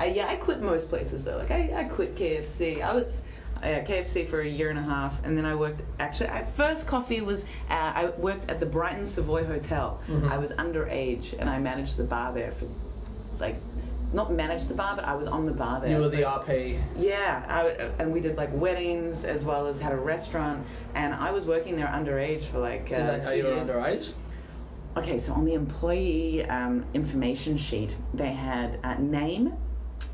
yeah, I quit most places, though. Like, I, I quit K F C. I was... Yeah, K F C for a year and a half, and then I worked. Actually, my first coffee was uh, I worked at the Brighton Savoy Hotel. Mm-hmm. I was underage, and I managed the bar there for, like, not managed the bar, but I was on the bar there. You were the R P. Yeah, I, and we did like weddings as well as had a restaurant, and I was working there underage for like. Did uh, they tell you were underage? Okay, so on the employee um, information sheet, they had uh, name,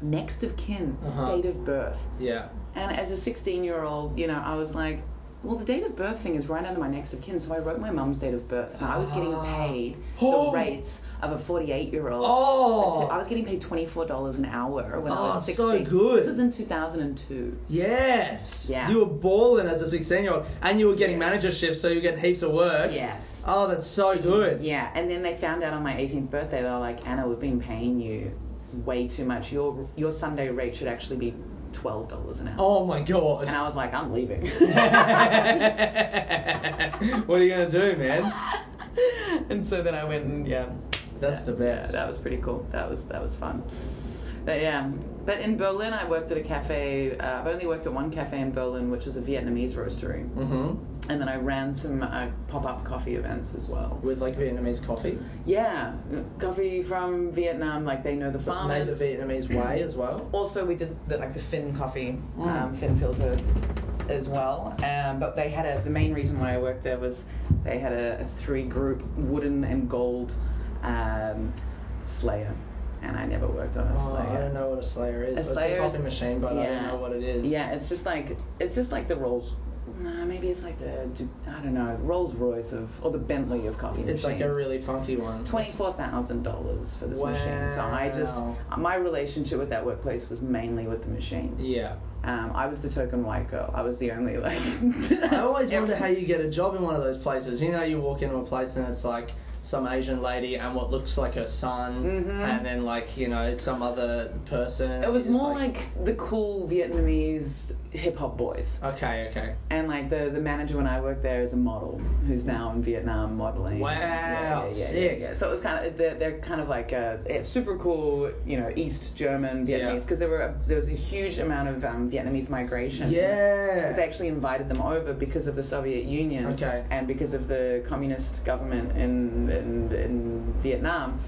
next of kin, uh-huh. date of birth. Yeah. And as a sixteen-year-old, you know, I was like, well, the date of birth thing is right under my next of kin, so I wrote my mum's date of birth. And I was getting paid oh. the rates of a forty-eight-year-old. Oh! So I was getting paid twenty-four dollars an hour when oh, I was sixteen. Oh, so good. This was in two thousand two. Yes. Yeah. You were balling as a sixteen-year-old, and you were getting yeah. manager shifts, so you were getting heaps of work. Yes. Oh, that's so good. Yeah, and then they found out on my eighteenth birthday, they were like, Anna, we've been paying you way too much. Your, your Sunday rate should actually be twelve dollars an hour. Oh my god. And I was like, I'm leaving. What are you going to do, man? And so then I went and, yeah. That's that, the best. Yeah, that was pretty cool. That was that was fun. But yeah. But in Berlin, I worked at a cafe. Uh, I've only worked at one cafe in Berlin, which was a Vietnamese roastery. Mm-hmm. And then I ran some uh, pop-up coffee events as well. With, like, Vietnamese coffee? Yeah. Coffee from Vietnam. Like, they know the farmers. Made the Vietnamese way as well? Also, we did, the, like, the Finn coffee, mm. um, Finn filter as well. Um, but they had a... The main reason why I worked there was they had a, a three-group wooden and gold um, Slayer. And I never worked on a oh, Slayer. I don't know what a Slayer is. A it's Slayer a coffee machine, but yeah. I don't know what it is. Yeah, it's just like it's just like the Rolls. No, maybe it's like the I don't know Rolls Royce of or the Bentley of coffee it's machines. It's like a really funky one. Twenty-four thousand dollars for this wow. machine. So I just my relationship with that workplace was mainly with the machine. Yeah. Um, I was the token white girl. I was the only like. I always wonder how you get a job in one of those places. You know, you walk into a place and it's like. Some Asian lady and what looks like her son, mm-hmm. and then like you know some other person. It was more like... like the cool Vietnamese hip hop boys. Okay, okay. And like the the manager when I worked there is a model who's now in Vietnam modeling. Wow, yeah, yeah, yeah, sick. Yeah, yeah. So it was kind of they're, they're kind of like a, it's super cool, you know, East German Vietnamese because yeah. there were a, there was a huge amount of um, Vietnamese migration. Yeah, because they actually invited them over because of the Soviet Union. Okay, and because of the communist government in. In, in Vietnam,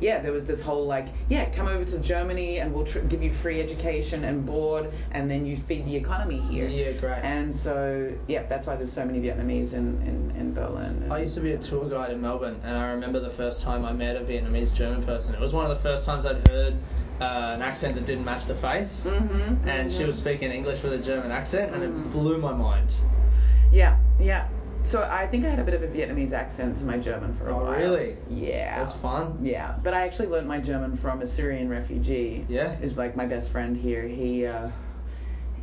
yeah, there was this whole like, yeah, come over to Germany and we'll tr- give you free education and board, and then you feed the economy here. Yeah, great. And so, yeah, that's why there's so many Vietnamese in, in, in Berlin. And, I used to be a tour guide in Melbourne, and I remember the first time I met a Vietnamese German person. It was one of the first times I'd heard uh, an accent that didn't match the face, mm-hmm, and mm-hmm. she was speaking English with a German accent, and mm-hmm. it blew my mind. Yeah, yeah. So I think I had a bit of a Vietnamese accent to my German for a oh, while. Oh, really? Yeah. That's fun. Yeah. But I actually learned my German from a Syrian refugee. Yeah. Is like my best friend here. He, uh,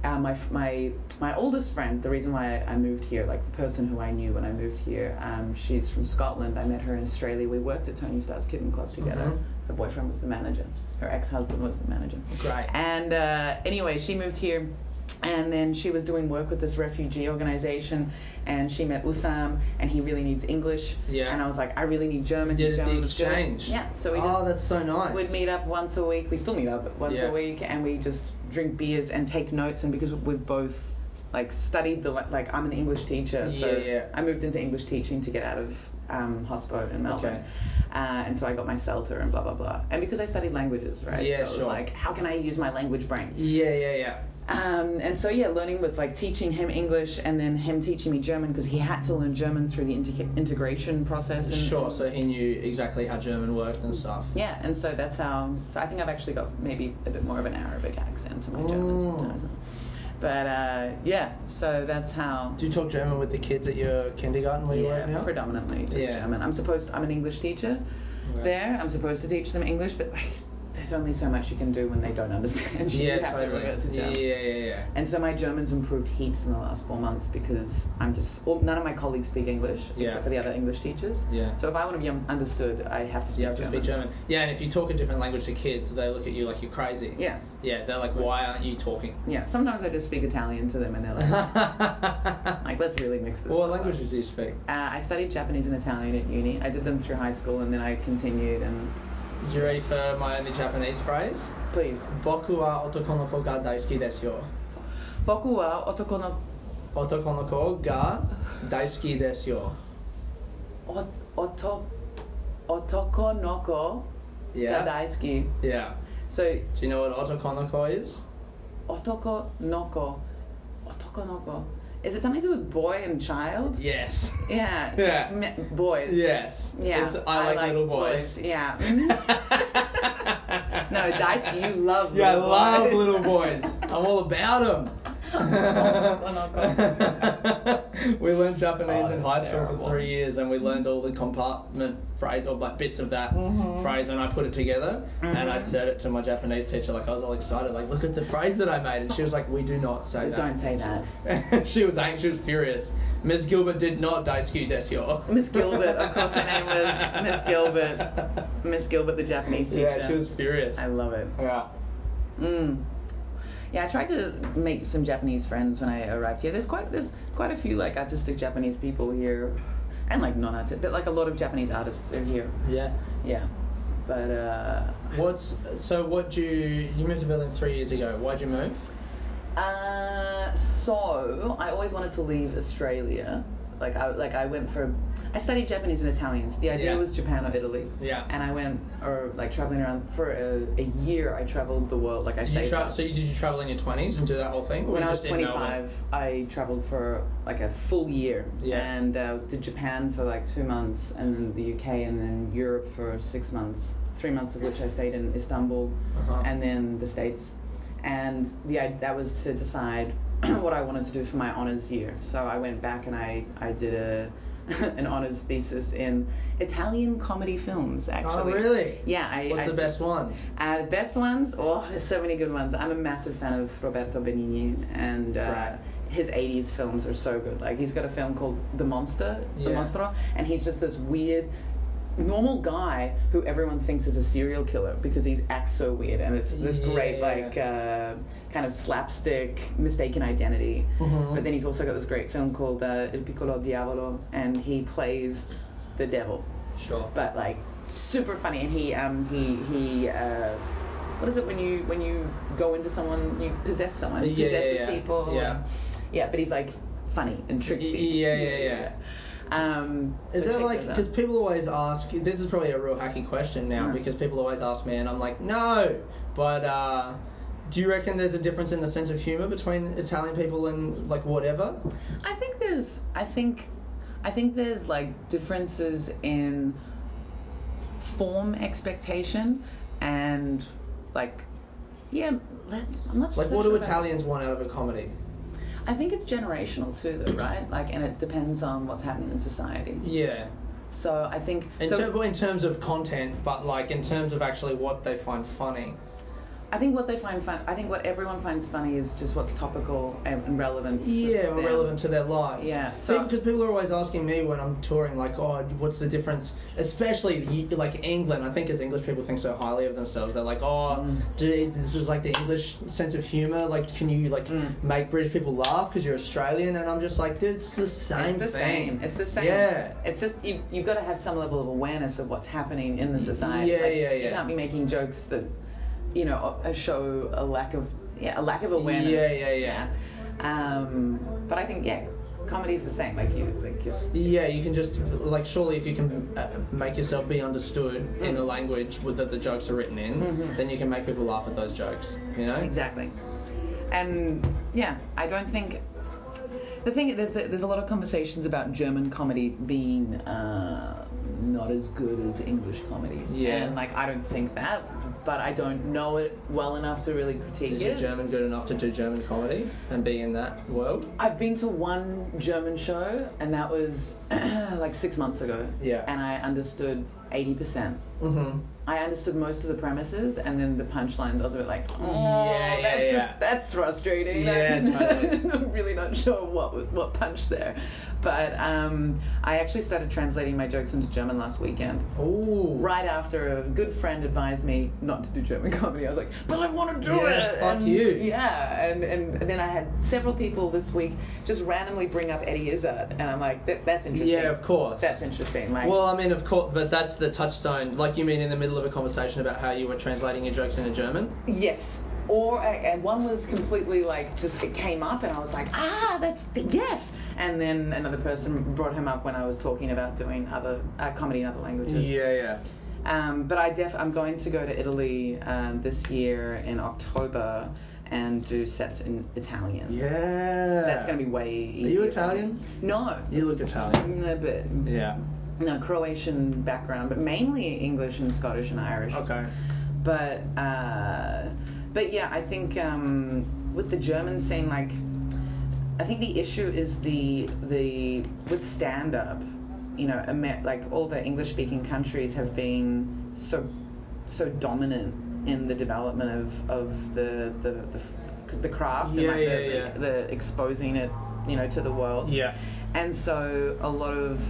uh, my my my oldest friend, the reason why I, I moved here, like the person who I knew when I moved here, um, she's from Scotland. I met her in Australia. We worked at Tony Star's Kitten Club together. Mm-hmm. Her boyfriend was the manager. Her ex-husband was the manager. Great. And uh, anyway, she moved here. And then she was doing work with this refugee organization, and she met Usam, and he really needs English. Yeah. And I was like, I really need German. Did German, the exchange. German. Yeah. So we just. Oh, that's so nice. We'd meet up once a week. We still meet up once yeah. a week, and we just drink beers and take notes. And because we've both like studied the like, I'm an English teacher, so yeah, yeah. I moved into English teaching to get out of um, hospo in Melbourne. Okay. Uh, and so I got my CELTA and blah blah blah. And because I studied languages, right? Yeah, so it was sure. like, how can I use my language brain? Yeah, yeah, yeah. Um, and so, yeah, learning with, like, teaching him English and then him teaching me German, because he had to learn German through the inter- integration process. And, sure, so he knew exactly how German worked and stuff. Yeah, and so that's how... So I think I've actually got maybe a bit more of an Arabic accent to my German sometimes. But, uh, yeah, so that's how... Do you talk German with the kids at your kindergarten where yeah, you work now? Predominantly just yeah. German. I'm supposed... To, I'm an English teacher okay. there. I'm supposed to teach them English, but... Like, there's only so much you can do when they don't understand. You yeah, have totally. to revert to German. Yeah, yeah, yeah. And so my German's improved heaps in the last four months because I'm just... All, none of my colleagues speak English, yeah. except for the other English teachers. Yeah. So if I want to be understood, I have to speak German. You have to German. speak German. Yeah, and if you talk a different language to kids, they look at you like you're crazy. Yeah. Yeah, they're like, why aren't you talking? Yeah, sometimes I just speak Italian to them and they're like... like, let's really mix this well, up. What languages do you speak? Uh, I studied Japanese and Italian at uni. I did them through high school and then I continued and... You ready for my only Japanese phrase? Please. Boku wa otoko no ko ga daisuki desu yo. Boku wa otoko no... Otoko no ko ga daisuki desu yo. Ot... Oto... Otoko no ko... Yeah. Ga daisuki. Yeah. So... Do you know what otoko no ko is? Otoko no ko... Otoko no ko... Is it something to do with boy and child? Yes. Yeah. It's yeah. Like me- boys. Yes. Yeah. It's, I, I like, like little boys. boys. Yeah. No, Dice, you love yeah, little boys. Yeah, I love little boys. I'm all about them. We learned Japanese oh, in high school terrible. for three years, and we learned all the compartment phrase or like bits of that mm-hmm. phrase, and I put it together mm-hmm. and I said it to my Japanese teacher. Like I was all excited, like look at the phrase that I made, and she was like, "We do not say that." Don't say that. She was angry. She was furious. Miss Gilbert did not daisuki desu yo. Miss Gilbert, of course, her name was Miss Gilbert. Miss Gilbert, the Japanese teacher. Yeah, she was furious. I love it. Yeah. Mm. Yeah, I tried to make some Japanese friends when I arrived here. There's quite there's quite a few like artistic Japanese people here, and like non-artistic, but like a lot of Japanese artists are here. Yeah, yeah. But uh, what's so? What do you you moved to Berlin three years ago? Why'd you move? Uh, so I always wanted to leave Australia. Like I like I went for I studied Japanese and Italian. So the idea yeah. was Japan or Italy. Yeah. And I went or like traveling around for a, a year. I traveled the world. Like I did you tra- So you, did you travel in your twenties and do that whole thing? Or when I was twenty-five, I traveled for like a full year. Yeah. And uh, did Japan for like two months, and then the U K, and then Europe for six months. Three months of which I stayed in Istanbul, uh-huh. and then the States. And the I, that was to decide what I wanted to do for my honours year. So I went back and I, I did a an honours thesis in Italian comedy films, actually. Oh, really? Yeah. I, What's I, the best ones? Uh, the best ones? Oh, there's so many good ones. I'm a massive fan of Roberto Benigni, and uh, right. his eighties films are so good. Like, he's got a film called The Monster, yeah. The Monster, and he's just this weird... normal guy who everyone thinks is a serial killer because he acts so weird, and it's this yeah. great like uh, kind of slapstick mistaken identity. Mm-hmm. But then he's also got this great film called uh, Il Piccolo Diavolo, and he plays the devil. Sure. But like super funny, and he um he he uh, what is it when you when you go into someone you possess someone he yeah, possesses yeah, yeah. people. Yeah. And, yeah, but he's like funny and tricksy. Yeah, yeah, yeah. yeah. Um, so is that like, because people always ask, this is probably a real hacky question now, mm. because people always ask me, and I'm like, no, but uh, do you reckon there's a difference in the sense of humour between Italian people and like whatever? I think there's, I think, I think there's like differences in form expectation and like, yeah, let, I'm not sure. Like, what do Italians want out of a comedy? I think it's generational too, though, right? Like, and it depends on what's happening in society. Yeah. So I think... In, so, ter- in terms of content, but, like, in terms of actually what they find funny. I think what they find fun... I think what everyone finds funny is just what's topical and relevant. Yeah, or relevant to their lives. Yeah. So because people, people are always asking me when I'm touring, like, oh, what's the difference? Especially, like, England. I think as English people think so highly of themselves. They're like, oh, mm. dude, this is, like, the English sense of humour. Like, can you, like, mm. make British people laugh because you're Australian? And I'm just like, dude, it's the same it's the thing. Same. It's the same. Yeah. It's just, you, you've got to have some level of awareness of what's happening in the society. Yeah, like, yeah, yeah. You can't be making jokes that... you know, a show a lack of yeah, a lack of awareness. Yeah, yeah, yeah. yeah. Um, but I think yeah, comedy's the same. Like you, like it's yeah, you can just like surely if you can uh, make yourself be understood mm-hmm. in the language with, that the jokes are written in, mm-hmm. then you can make people laugh at those jokes. You know, exactly. and yeah, I don't think the thing there's there's a lot of conversations about German comedy being uh, not as good as English comedy. Yeah, and like I don't think that, but I don't know it well enough to really critique it. Is your German good enough to do German comedy and be in that world? I've been to one German show, and that was like six months ago. Yeah. And I understood eighty percent. Mm-hmm. I understood most of the premises, and then the punchline was a bit like, oh, yeah, yeah, that's, yeah. that's frustrating. Yeah, I'm, totally. I'm really not sure what what punch there. But um, I actually started translating my jokes into German last weekend. Oh. Right after a good friend advised me not to do German comedy. I was like, but I want to do yeah, it. Fuck and, you. Yeah. And, and then I had several people this week just randomly bring up Eddie Izzard, and I'm like, that, that's interesting. Yeah, of course. That's interesting. Like, well, I mean, of course, but that's the touchstone. Like, you mean in the middle of a conversation about how you were translating your jokes into German? Yes. Or and one was completely like just it came up and I was like, ah, that's the, yes. And then another person brought him up when I was talking about doing other uh, comedy in other languages. Yeah, yeah. Um, but I def I'm going to go to Italy uh, this year in October and do sets in Italian. Yeah. That's going to be way easier. Are you Italian? No. You look Italian. No, but yeah. No, Croatian background, but mainly English and Scottish and Irish. Okay. But uh, but yeah, I think um, with the German scene, like, I think the issue is the the with stand up, you know, Amer- like all the English speaking countries have been so so dominant in the development of, of the, the the the craft yeah, and like yeah, the, yeah. The, the exposing it, you know, to the world. Yeah. And so a lot of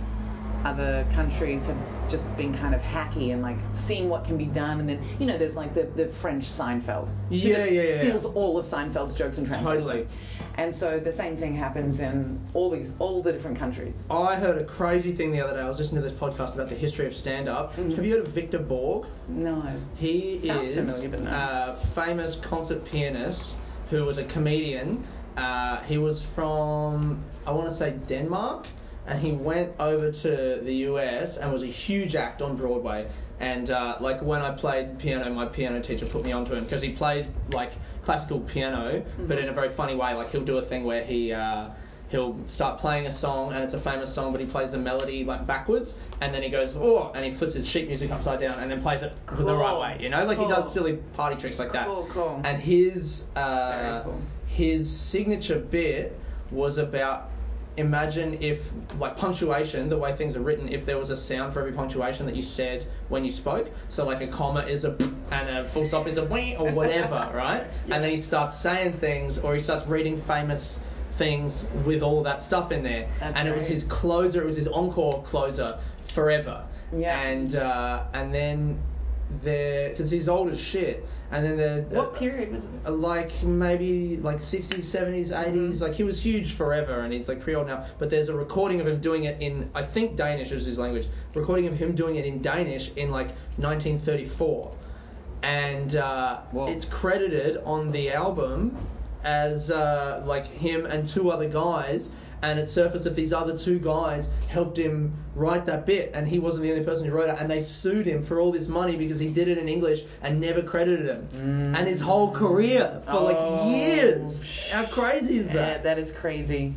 other countries have just been kind of hacky and like seeing what can be done, and then you know there's like the, the French Seinfeld who yeah, just yeah, yeah. steals all of Seinfeld's jokes and translates totally. them. And so the same thing happens in all these all the different countries. I heard a crazy thing the other day. I was listening to this podcast about the history of stand-up. Mm-hmm. Have you heard of Victor Borge? No. He Sounds is familiar, but no. a famous concert pianist who was a comedian. Uh, he was from, I want to say, Denmark. And he went over to the U S and was a huge act on Broadway. And, uh, like, when I played piano, my piano teacher put me onto him because he plays, like, classical piano, mm-hmm. but in a very funny way. Like, he'll do a thing where he, uh, he'll start playing a song, and it's a famous song, but he plays the melody, like, backwards, and then he goes, oh, and he flips his sheet music upside down and then plays it cool. the right way, you know? Like, cool. he does silly party tricks like that. Cool, cool. And his, uh, Very cool. his signature bit was about... Imagine if, like, punctuation, the way things are written, if there was a sound for every punctuation that you said when you spoke. So, like, a comma is a and a full stop is a or whatever, right? Yeah. And then he starts saying things, or he starts reading famous things with all that stuff in there. That's and great. It was his closer, it was his encore closer forever. Yeah. And, uh, and then there, because he's old as shit. And then the what uh, period was this? Like maybe like sixties, seventies, eighties. Like he was huge forever, and he's like pretty old now. But there's a recording of him doing it in I think Danish is his language. Recording of him doing it in Danish in like nineteen thirty-four, and uh, it's credited on the album as uh, like him and two other guys. And it surfaced that these other two guys helped him write that bit, and he wasn't the only person who wrote it, and they sued him for all this money because he did it in English and never credited him. Mm. And his whole career for oh. like years. How crazy is that? Yeah, that is crazy.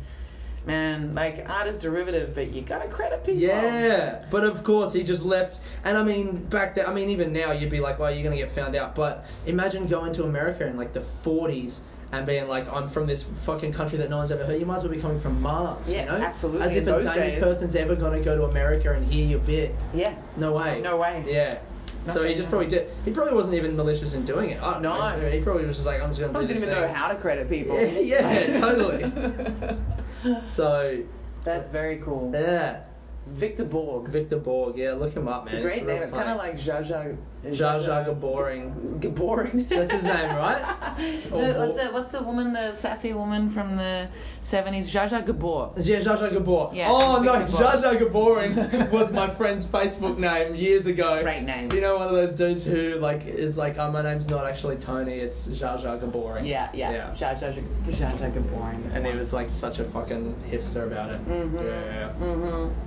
Man, like, art is derivative, but you gotta credit people. Yeah, but of course he just left. And I mean, back then, I mean, even now you'd be like, well, you're gonna get found out. But imagine going to America in like the forties and being like, I'm from this fucking country that no one's ever heard. You might as well be coming from Mars, yeah, you know? Absolutely. As if a Danish person's ever going to go to America and hear your bit. Yeah. No way. No way. Yeah. Nothing, so he just no. probably did. He probably wasn't even malicious in doing it. I, no. I, he probably was just like, I'm just going to do this. He didn't even thing. know how to credit people. Yeah, yeah totally. So. That's very cool. Yeah. Victor Borge. Victor Borge, yeah, look him up, man. It's a great it's name. It's kind of like Zsa Zsa... Zsa Zsa Gaboring. Gaboring. That's his name, right? the, what's, the, what's the woman, the sassy woman from the seventies? Zsa Zsa Gabor. Yeah, Zsa Zsa Gabor. Yeah, oh, no, Zsa Zsa Gaboring was my friend's Facebook name years ago. Great name. You know, one of those dudes who, like, is like, oh, my name's not actually Tony, it's Zsa Zsa Gaboring. Yeah, yeah. Zsa Zsa Gaboring. And he was, like, such a fucking hipster about it. Mm-hmm. Yeah. Mm-hmm.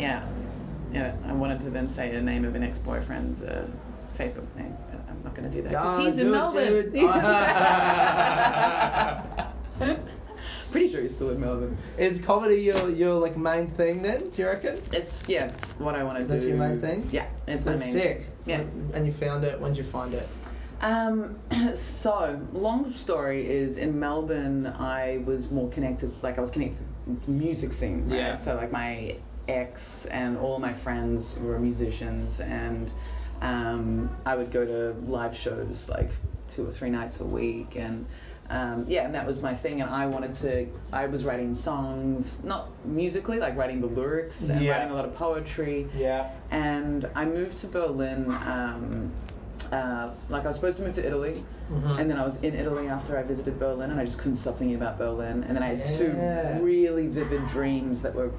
Yeah, yeah. I wanted to then say the name of an ex-boyfriend's uh, Facebook name. I'm not going to do that because no, he's in Melbourne. you're still in Melbourne. Is comedy your, your like main thing then, do you reckon? It's, yeah, it's what I want to do. That's your main thing? Yeah, it's my That's main sick. Yeah. And you found it, when did you find it? Um, so, long story is, in Melbourne, I was more connected, like I was connected with the music scene, right? Yeah. So, like, my ex and all my friends were musicians, and um, I would go to live shows, like, two or three nights a week, and um, yeah, and that was my thing, and I wanted to, I was writing songs, not musically, like, writing the lyrics, and yeah. writing a lot of poetry, yeah. and I moved to Berlin, um... Uh, like I was supposed to move to Italy, mm-hmm. and then I was in Italy after I visited Berlin, and I just couldn't stop thinking about Berlin, and then I had yeah. two really vivid dreams that were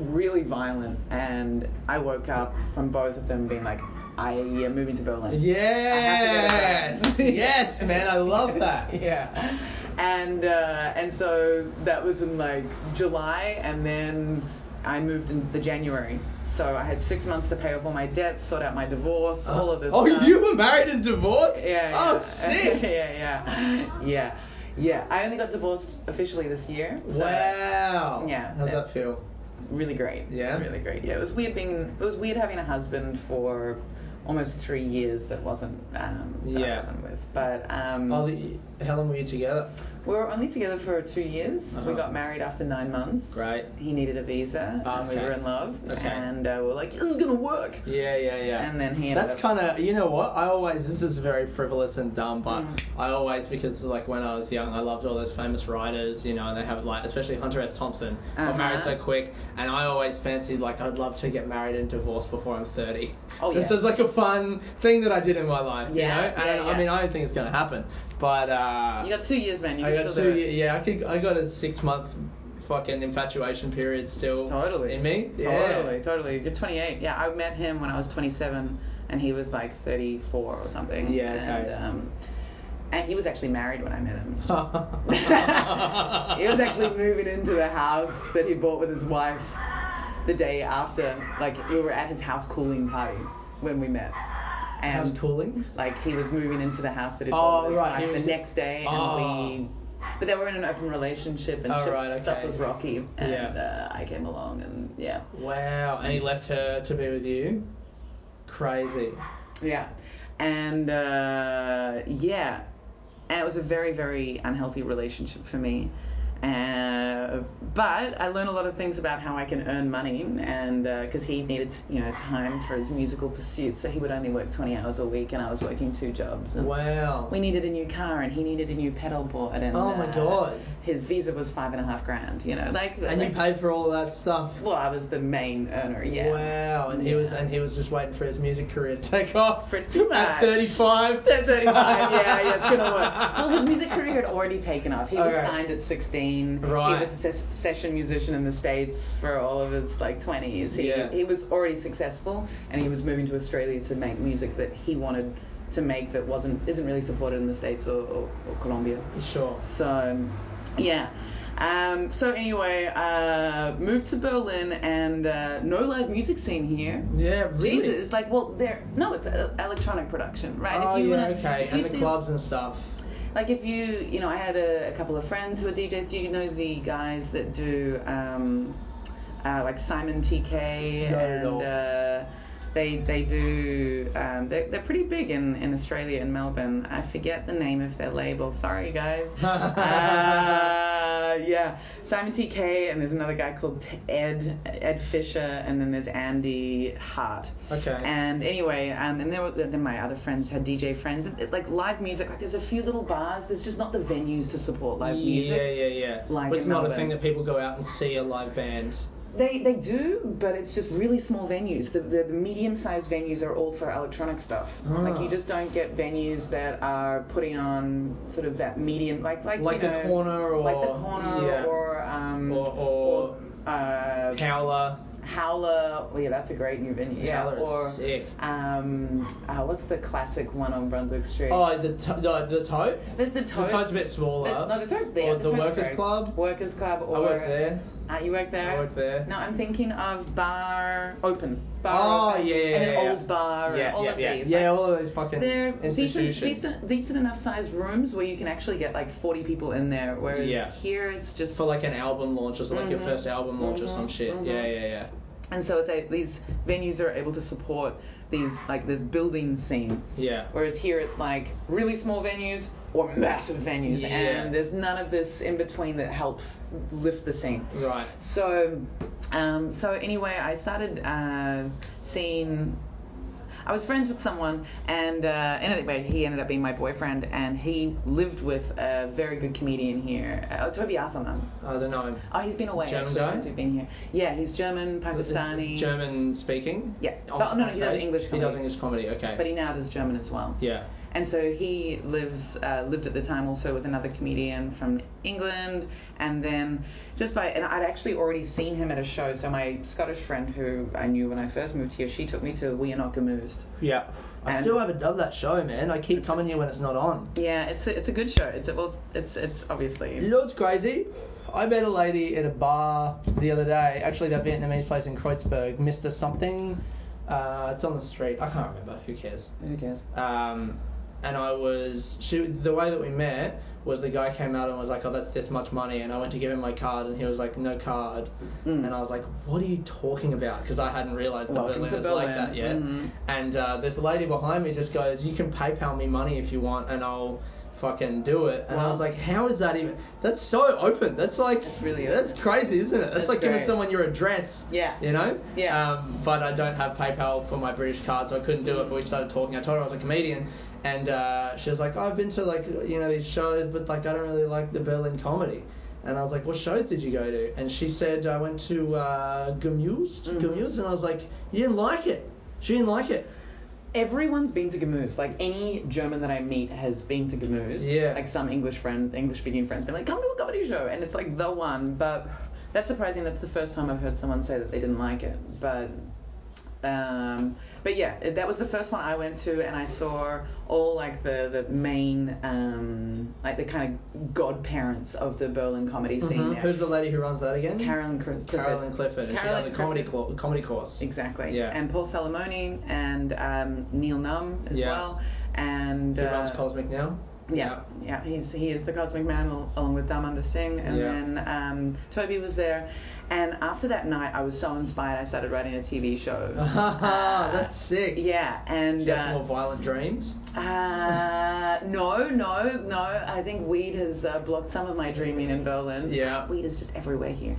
really violent, and I woke up from both of them being like, I am moving to Berlin. Yes! To to Berlin. Yes, man, I love that. Yeah. And, uh, and so that was in like July, and then I moved in the January, so I had six months to pay off all my debts, sort out my divorce, uh, all of this oh, stuff. You were married and divorced? Yeah. yeah. Oh, sick. yeah, yeah, yeah, yeah. I only got divorced officially this year. So wow. Yeah. How's that feel? Really great. Yeah. Really great. Yeah. It was weird being. It was weird having a husband for almost three years that wasn't. Um, that yeah. I wasn't with. But. Um, oh, the, how long were you together? We were only together for two years. Uh-huh. We got married after nine months. Great. He needed a visa, okay. and we were in love. Okay. And uh, we were like, this is gonna work. Yeah, yeah, yeah. And then he ended That's up... kind of, you know what? I always, this is very frivolous and dumb, but mm. I always, because like when I was young, I loved all those famous writers, you know, and they have like, especially Hunter S. Thompson, uh-huh. got married so quick, and I always fancied like I'd love to get married and divorced before I'm thirty. Oh yeah. This is like a fun thing that I did in my life, yeah, you know? And yeah, yeah. I mean, I don't think it's gonna happen, but uh, you got two years, man. You I got two. Yeah, I could. I got a six-month fucking infatuation period still. Totally. In me. Yeah. Totally. Totally. You're twenty-eight. Yeah, I met him when I was twenty-seven, and he was like thirty-four or something. Yeah. Okay. And, um, and he was actually married when I met him. He was actually moving into the house that he bought with his wife the day after. Like we were at his house cooling party when we met. And house cooling? Like, he was moving into the house that he bought oh, his right. wife was... the next day, oh. and we... But they were in an open relationship, and oh, right, okay. stuff was rocky, and yeah. uh, I came along, and yeah. Wow, and he left her to be with you? Crazy. Yeah. And, uh, yeah. And it was a very, very unhealthy relationship for me. Uh, but I learned a lot of things about how I can earn money, and because uh, he needed, you know, time for his musical pursuits, so he would only work twenty hours a week, and I was working two jobs. And wow! We needed a new car, and he needed a new pedal board, and oh my uh, god! His visa was five and a half grand, you know, like. And like, you paid for all that stuff. Well, I was the main earner, yeah. Wow! And yeah. he was, and he was just waiting for his music career to take off. Pretty much. At thirty-five. At thirty-five, yeah, yeah, it's gonna work. Well, his music career had already taken off. He all was right. signed at sixteen. Right. He was a ses- session musician in the States for all of his like twenties. He yeah. he was already successful, and he was moving to Australia to make music that he wanted to make that wasn't isn't really supported in the States or, or, or Colombia. Sure. So, yeah. Um, so anyway, uh, moved to Berlin, and uh, no live music scene here. Yeah, really. Jesus, it's like well, there no, it's uh, electronic production, right? Oh if you yeah, wanna, okay, and the clubs and stuff. Like if you, you know, I had a, a couple of friends who are D Js. Do you know the guys that do, um, uh, like Simon T K? No, and no. Uh, they they do. Um, they're they're pretty big in, in Australia and Melbourne. I forget the name of their label. Sorry guys. uh, yeah, Simon T K, and there's another guy called Ed Ed Fisher, and then there's Andy Hart. Okay. And anyway, um, and there were, then my other friends had D J friends. It, like live music, like there's a few little bars. There's just not the venues to support live music. Yeah, yeah, yeah. Like but it's not Melbourne. A thing that people go out and see a live band. They they do, but it's just really small venues. The the, the medium-sized venues are all for electronic stuff. Oh. Like you just don't get venues that are putting on sort of that medium, like like, like you know, the corner or like the corner yeah. or um or, or, or uh, Howler. Howler, oh yeah, that's a great new venue. Yeah, Howler is or, sick. Um, uh, what's the classic one on Brunswick Street? Oh, the to- no, the tote. There's the tote. The tote's a bit smaller. The, no, the tote there. Or the, the workers great. club. Workers club. Or, I work there. Uh, you work there. I work there. No, I'm thinking of bar open. bar. Oh, yeah, yeah, and yeah, an yeah. old bar, yeah, and all yeah, of yeah. these. Yeah, like, all of those fucking they're institutions. Decent, decent, decent enough sized rooms where you can actually get like forty people in there, whereas yeah. here it's just... For like an album launch or so, like mm-hmm. your first album launch mm-hmm. or some shit. Mm-hmm. Yeah, yeah, yeah. And so it's a, these venues are able to support these, like, this building scene. Yeah. Whereas here it's like really small venues or massive venues, yeah. and there's none of this in between that helps lift the scene. Right. So, um, so anyway, I started uh, seeing. I was friends with someone, and uh, ended up, he ended up being my boyfriend, and he lived with a very good comedian here. Uh, Toby Asaman. I don't know him. Oh, he's been away German actually guy? since we've been here. Yeah, he's German, Pakistani. German speaking? Yeah. Oh, but, no, no, he does English comedy. He does English comedy, okay. But he now does German as well. Yeah. And so he lives uh, lived at the time also with another comedian from England, and then just by and I'd actually already seen him at a show. So my Scottish friend who I knew when I first moved here, she took me to We Are Not Gamoosed. Yeah, and I still haven't done that show, man. I keep coming here when it's not on. Yeah, it's a, it's a good show. It's a, well, it's it's obviously. You know what's crazy? I met a lady at a bar the other day. Actually, that Vietnamese place in Kreuzberg, Mister Something. Uh, it's on the street. I can't remember. Who cares? Who cares? Um. And I was, she, the way that we met was the guy came out and was like, oh, that's this much money. And I went to give him my card and he was like, no card. Mm. And I was like, what are you talking about? Because I hadn't realised that Berlin was like that yet. Mm-hmm. And uh, this lady behind me just goes, you can PayPal me money if you want and I'll fucking do it. And wow. I was like, how is that even? That's so open. That's like, that's really open. That's crazy, isn't it? That's, that's like great. Giving someone your address. Yeah. You know? Yeah. Um, but I don't have PayPal for my British card, so I couldn't do it. But we started talking. I told her I was a comedian. And uh, she was like, oh, I've been to, like, you know, these shows, but, like, I don't really like the Berlin comedy. And I was like, what shows did you go to? And she said, I went to uh, Gamoosed, mm-hmm. Gamoosed. And I was like, you didn't like it. She didn't like it. Everyone's been to Gamoosed. Like, any German that I meet has been to Gamoosed. Yeah. Like, some English friend, English-speaking friends been like, come to a comedy show. And it's, like, the one. But that's surprising. That's the first time I've heard someone say that they didn't like it. But... Um, but yeah, that was the first one I went to, and I saw all like the the main um, like the kind of godparents of the Berlin comedy scene. Mm-hmm. There. Who's the lady who runs that again? Carolyn Clifford. Carolyn Clifford. And Carolyn she does a comedy cl- comedy course. Exactly. Yeah. And Paul Salamone and um, Neil Numb as yeah. well. And who uh, runs Cosmic now? Yeah, yeah, yeah. He's he is the Cosmic Man along with Dharmander Singh, and yeah. then um, Toby was there. And after that night, I was so inspired, I started writing a T V show. uh, That's sick. Yeah. And did you have uh, some more violent dreams? Uh, no, no, no. I think weed has uh, blocked some of my dreaming in Berlin. Yeah. Weed is just everywhere here.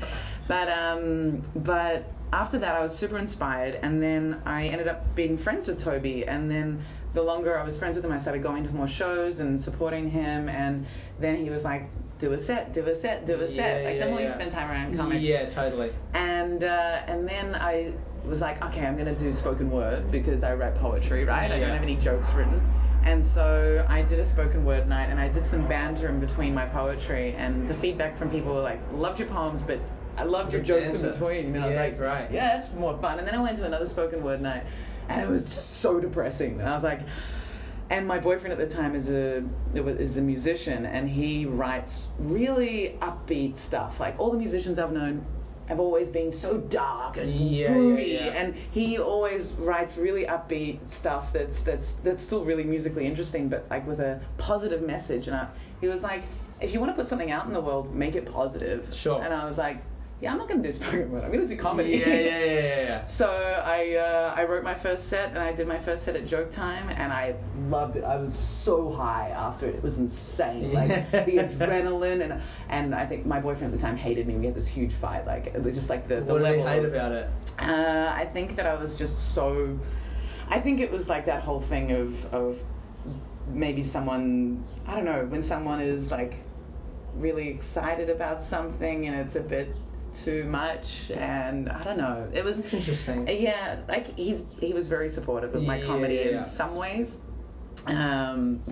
But um, but after that, I was super inspired. And then I ended up being friends with Toby. And then the longer I was friends with him, I started going to more shows and supporting him. And then he was like... do a set, do a set, do a set. Yeah, like, yeah, the more yeah. you spend time around comics. Yeah, totally. And uh, and then I was like, okay, I'm going to do spoken word because I write poetry, right? Yeah. I don't have any jokes written. And so I did a spoken word night and I did some banter in between my poetry. And the feedback from people were like, loved your poems, but I loved your, your jokes banter. in between. And yeah, I was like, right. yeah, that's more fun. And then I went to another spoken word night and it was just so depressing. And I was like... And my boyfriend at the time is a is a musician, and he writes really upbeat stuff. Like, all the musicians I've known have always been so dark and yeah, broody, yeah, yeah. and he always writes really upbeat stuff that's that's that's still really musically interesting, but like with a positive message. And I, he was like, "If you want to put something out in the world, make it positive." Sure. And I was like, yeah, I'm not going to do spoken word. I'm going to do comedy. Yeah, yeah, yeah, yeah. So I uh, I wrote my first set, and I did my first set at Joke Time, and I loved it. I was so high after it. It was insane. Like, the adrenaline, and and I think my boyfriend at the time hated me. We had this huge fight. Like, it was just like the, the what level. What did he hate of, about it? Uh, I think that I was just so... I think it was like that whole thing of of maybe someone... I don't know. When someone is, like, really excited about something, and it's a bit... too much, and I don't know. It was interesting. Yeah, like he's he was very supportive of my yeah, comedy yeah. in some ways. Um,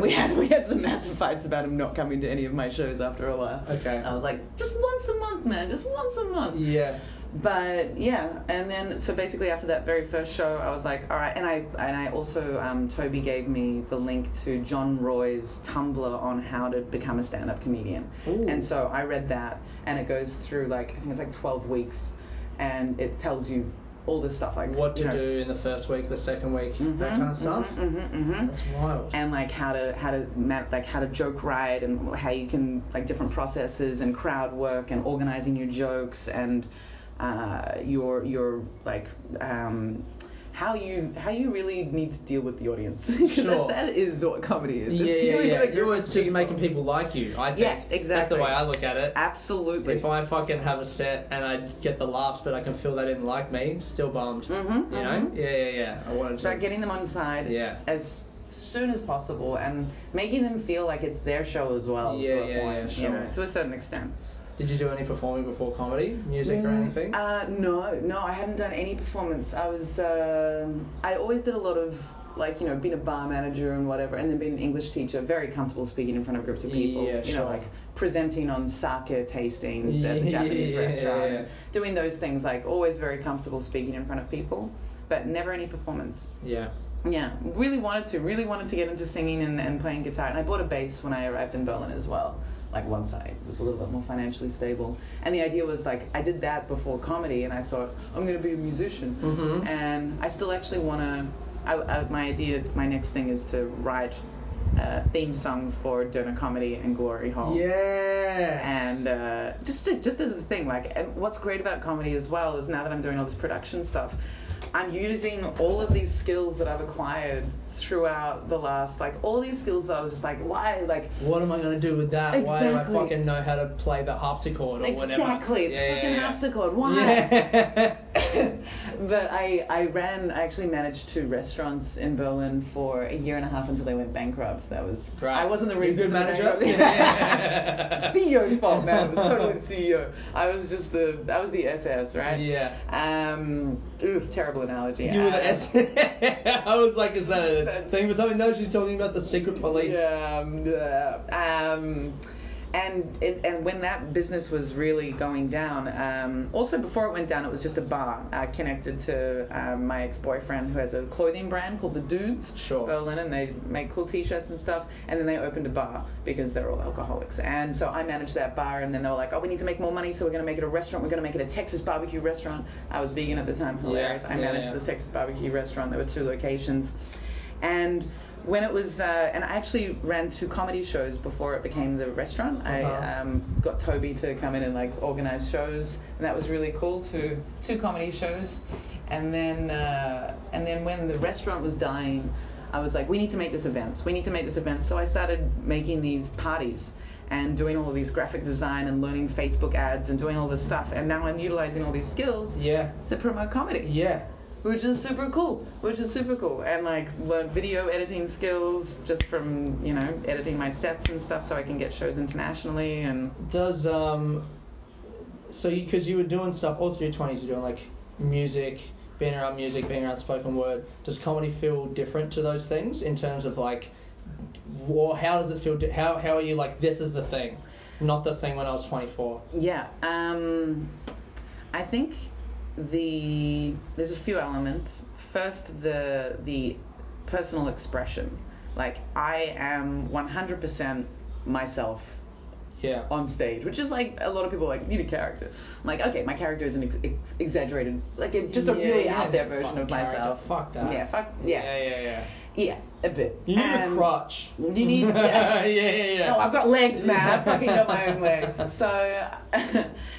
we had we had some massive fights about him not coming to any of my shows after a while. Okay, I was like, just once a month, man, just once a month. Yeah. But yeah, and then so basically after that very first show, I was like, all right, and I and I also um, Toby gave me the link to John Roy's Tumblr on how to become a stand-up comedian, Ooh. and so I read that, and it goes through like I think it's like twelve weeks, and it tells you all this stuff, like what to know, do in the first week, the second week, mm-hmm, that kind of stuff. Mm-hmm, mm-hmm, mm-hmm. That's wild. And like how to how to like how to joke write, and how you can like different processes and crowd work and organizing your jokes and uh, your your like um, how you how you really need to deal with the audience. Sure. That is what comedy is. It's yeah, yeah, yeah. You're just people. making people like you, I think. Yeah, exactly. That's the way I look at it. Absolutely. If I fucking have a set and I get the laughs, but I can feel they didn't like me, still bummed. Mm-hmm, you mm-hmm. know? Yeah, yeah, yeah. I wanted to... Start getting them on side yeah. as soon as possible and making them feel like it's their show as well. Yeah, to a yeah, point, yeah, sure. You know, to a certain extent. Did you do any performing before comedy, music mm, or anything? Uh, no, no, I hadn't done any performance. I was, uh, I always did a lot of, like, you know, being a bar manager and whatever, and then being an English teacher, very comfortable speaking in front of groups of people. Yeah, you sure. know, like presenting on sake tastings yeah, at the Japanese yeah, restaurant, yeah. doing those things, like always very comfortable speaking in front of people, but never any performance. Yeah. Yeah, really wanted to, really wanted to get into singing and, and playing guitar, and I bought a bass when I arrived in Berlin as well. Like once I was a little bit more financially stable, and the idea was like I did that before comedy, and I thought I'm going to be a musician, mm-hmm. and I still actually want to. I, I, my idea, my next thing is to write uh, theme songs for Dinner Comedy and Glory Hole. Yes. And uh, just to, just as a thing, like what's great about comedy as well is now that I'm doing all this production stuff, I'm using all of these skills that I've acquired throughout the last, like, all these skills that I was just like, why, like... What am I going to do with that? Exactly. Why do I fucking know how to play the harpsichord or exactly. whatever? Exactly. Yeah, fucking yeah, yeah. harpsichord. Why? Yeah. But I, I ran, I actually managed two restaurants in Berlin for a year and a half until they went bankrupt. That was... Right. I wasn't the reason for manager. Yeah. C E O's fault, man. It was totally the C E O. I was just the... I was the S S, right? Yeah. Um... Ooh, terrible analogy. You were the S S. I was like, is that a... thing for something? No, she's talking about the secret police. Yeah. Um, and it, and when that business was really going down, um, also before it went down, it was just a bar uh, connected to uh, my ex-boyfriend who has a clothing brand called The Dudes. Sure. Berlin, and they make cool T-shirts and stuff. And then they opened a bar because they're all alcoholics. And so I managed that bar, and then they were like, oh, we need to make more money, so we're going to make it a restaurant. We're going to make it a Texas barbecue restaurant. I was vegan at the time. Hilarious. Yeah, I managed yeah, yeah. the Texas barbecue restaurant. There were two locations. And when it was, uh, and I actually ran two comedy shows before it became the restaurant. Uh-huh. I um, got Toby to come in and like organize shows, and that was really cool. Two two comedy shows, and then uh, and then when the restaurant was dying, I was like, we need to make this event. We need to make this event. So I started making these parties and doing all of these graphic design and learning Facebook ads and doing all this stuff. And now I'm utilizing all these skills. Yeah. To promote comedy. Yeah. Which is super cool, which is super cool. And, like, learned video editing skills just from, you know, editing my sets and stuff so I can get shows internationally. And does, um, so because you, you were doing stuff all through your twenties, you're doing, like, music, being around music, being around spoken word. Does comedy feel different to those things in terms of, like, or how does it feel, di- how, how are you, like, this is the thing, not the thing when I was twenty-four? Yeah, um, I think... The there's a few elements. First, the the personal expression. Like I am one hundred percent myself. Yeah. On stage, which is like a lot of people like need a character. I'm like okay, my character is an ex- ex- exaggerated, like just a yeah, really yeah, out there version of character. myself. Fuck that. Yeah. Fuck yeah. Yeah yeah yeah. Yeah, a bit. You need and a crotch. You need. Yeah. yeah yeah yeah. No, I've got legs, man. Yeah. I fucking got my own legs. So.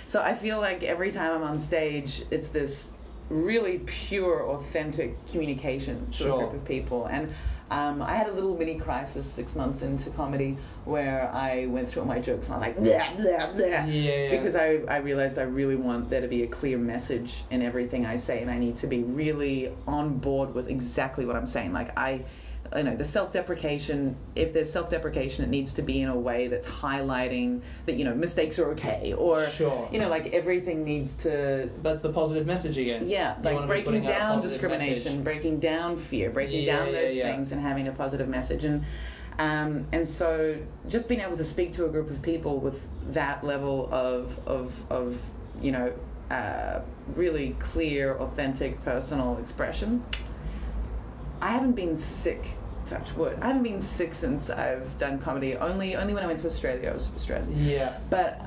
So I feel like every time I'm on stage, it's this really pure, authentic communication to sure. a group of people. And um, I had a little mini crisis six months into comedy where I went through all my jokes and I was like, blah, blah, blah. Yeah, yeah. Because I, I realized I really want there to be a clear message in everything I say, and I need to be really on board with exactly what I'm saying. Like I... You know, the self-deprecation, if there's self-deprecation, it needs to be in a way that's highlighting that, you know, mistakes are okay, or, sure. you know, like everything needs to... That's the positive message again. Yeah, like breaking down discrimination, message. breaking down fear, breaking yeah, down those yeah, yeah. things and having a positive message. And um, and so just being able to speak to a group of people with that level of, of, of you know, uh, really clear, authentic, personal expression... I haven't been sick, touch wood. I haven't been sick since I've done comedy. Only only when I went to Australia I was super stressed. Yeah. But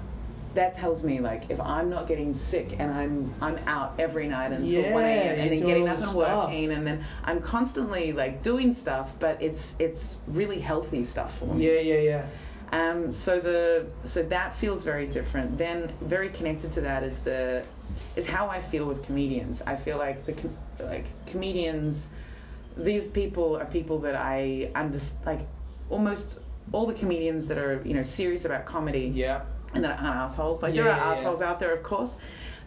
that tells me, like, if I'm not getting sick and I'm I'm out every night until yeah, one a.m. and then getting up and working, and then I'm constantly, like, doing stuff, but it's it's really healthy stuff for me. Yeah, yeah, yeah. Um, so the so that feels very different. Then very connected to that is the is how I feel with comedians. I feel like the com- like comedians, these people are people that I understand, like, almost all the comedians that are, you know, serious about comedy. Yeah. And that aren't assholes. Like, yeah, there are yeah, assholes yeah. out there, of course.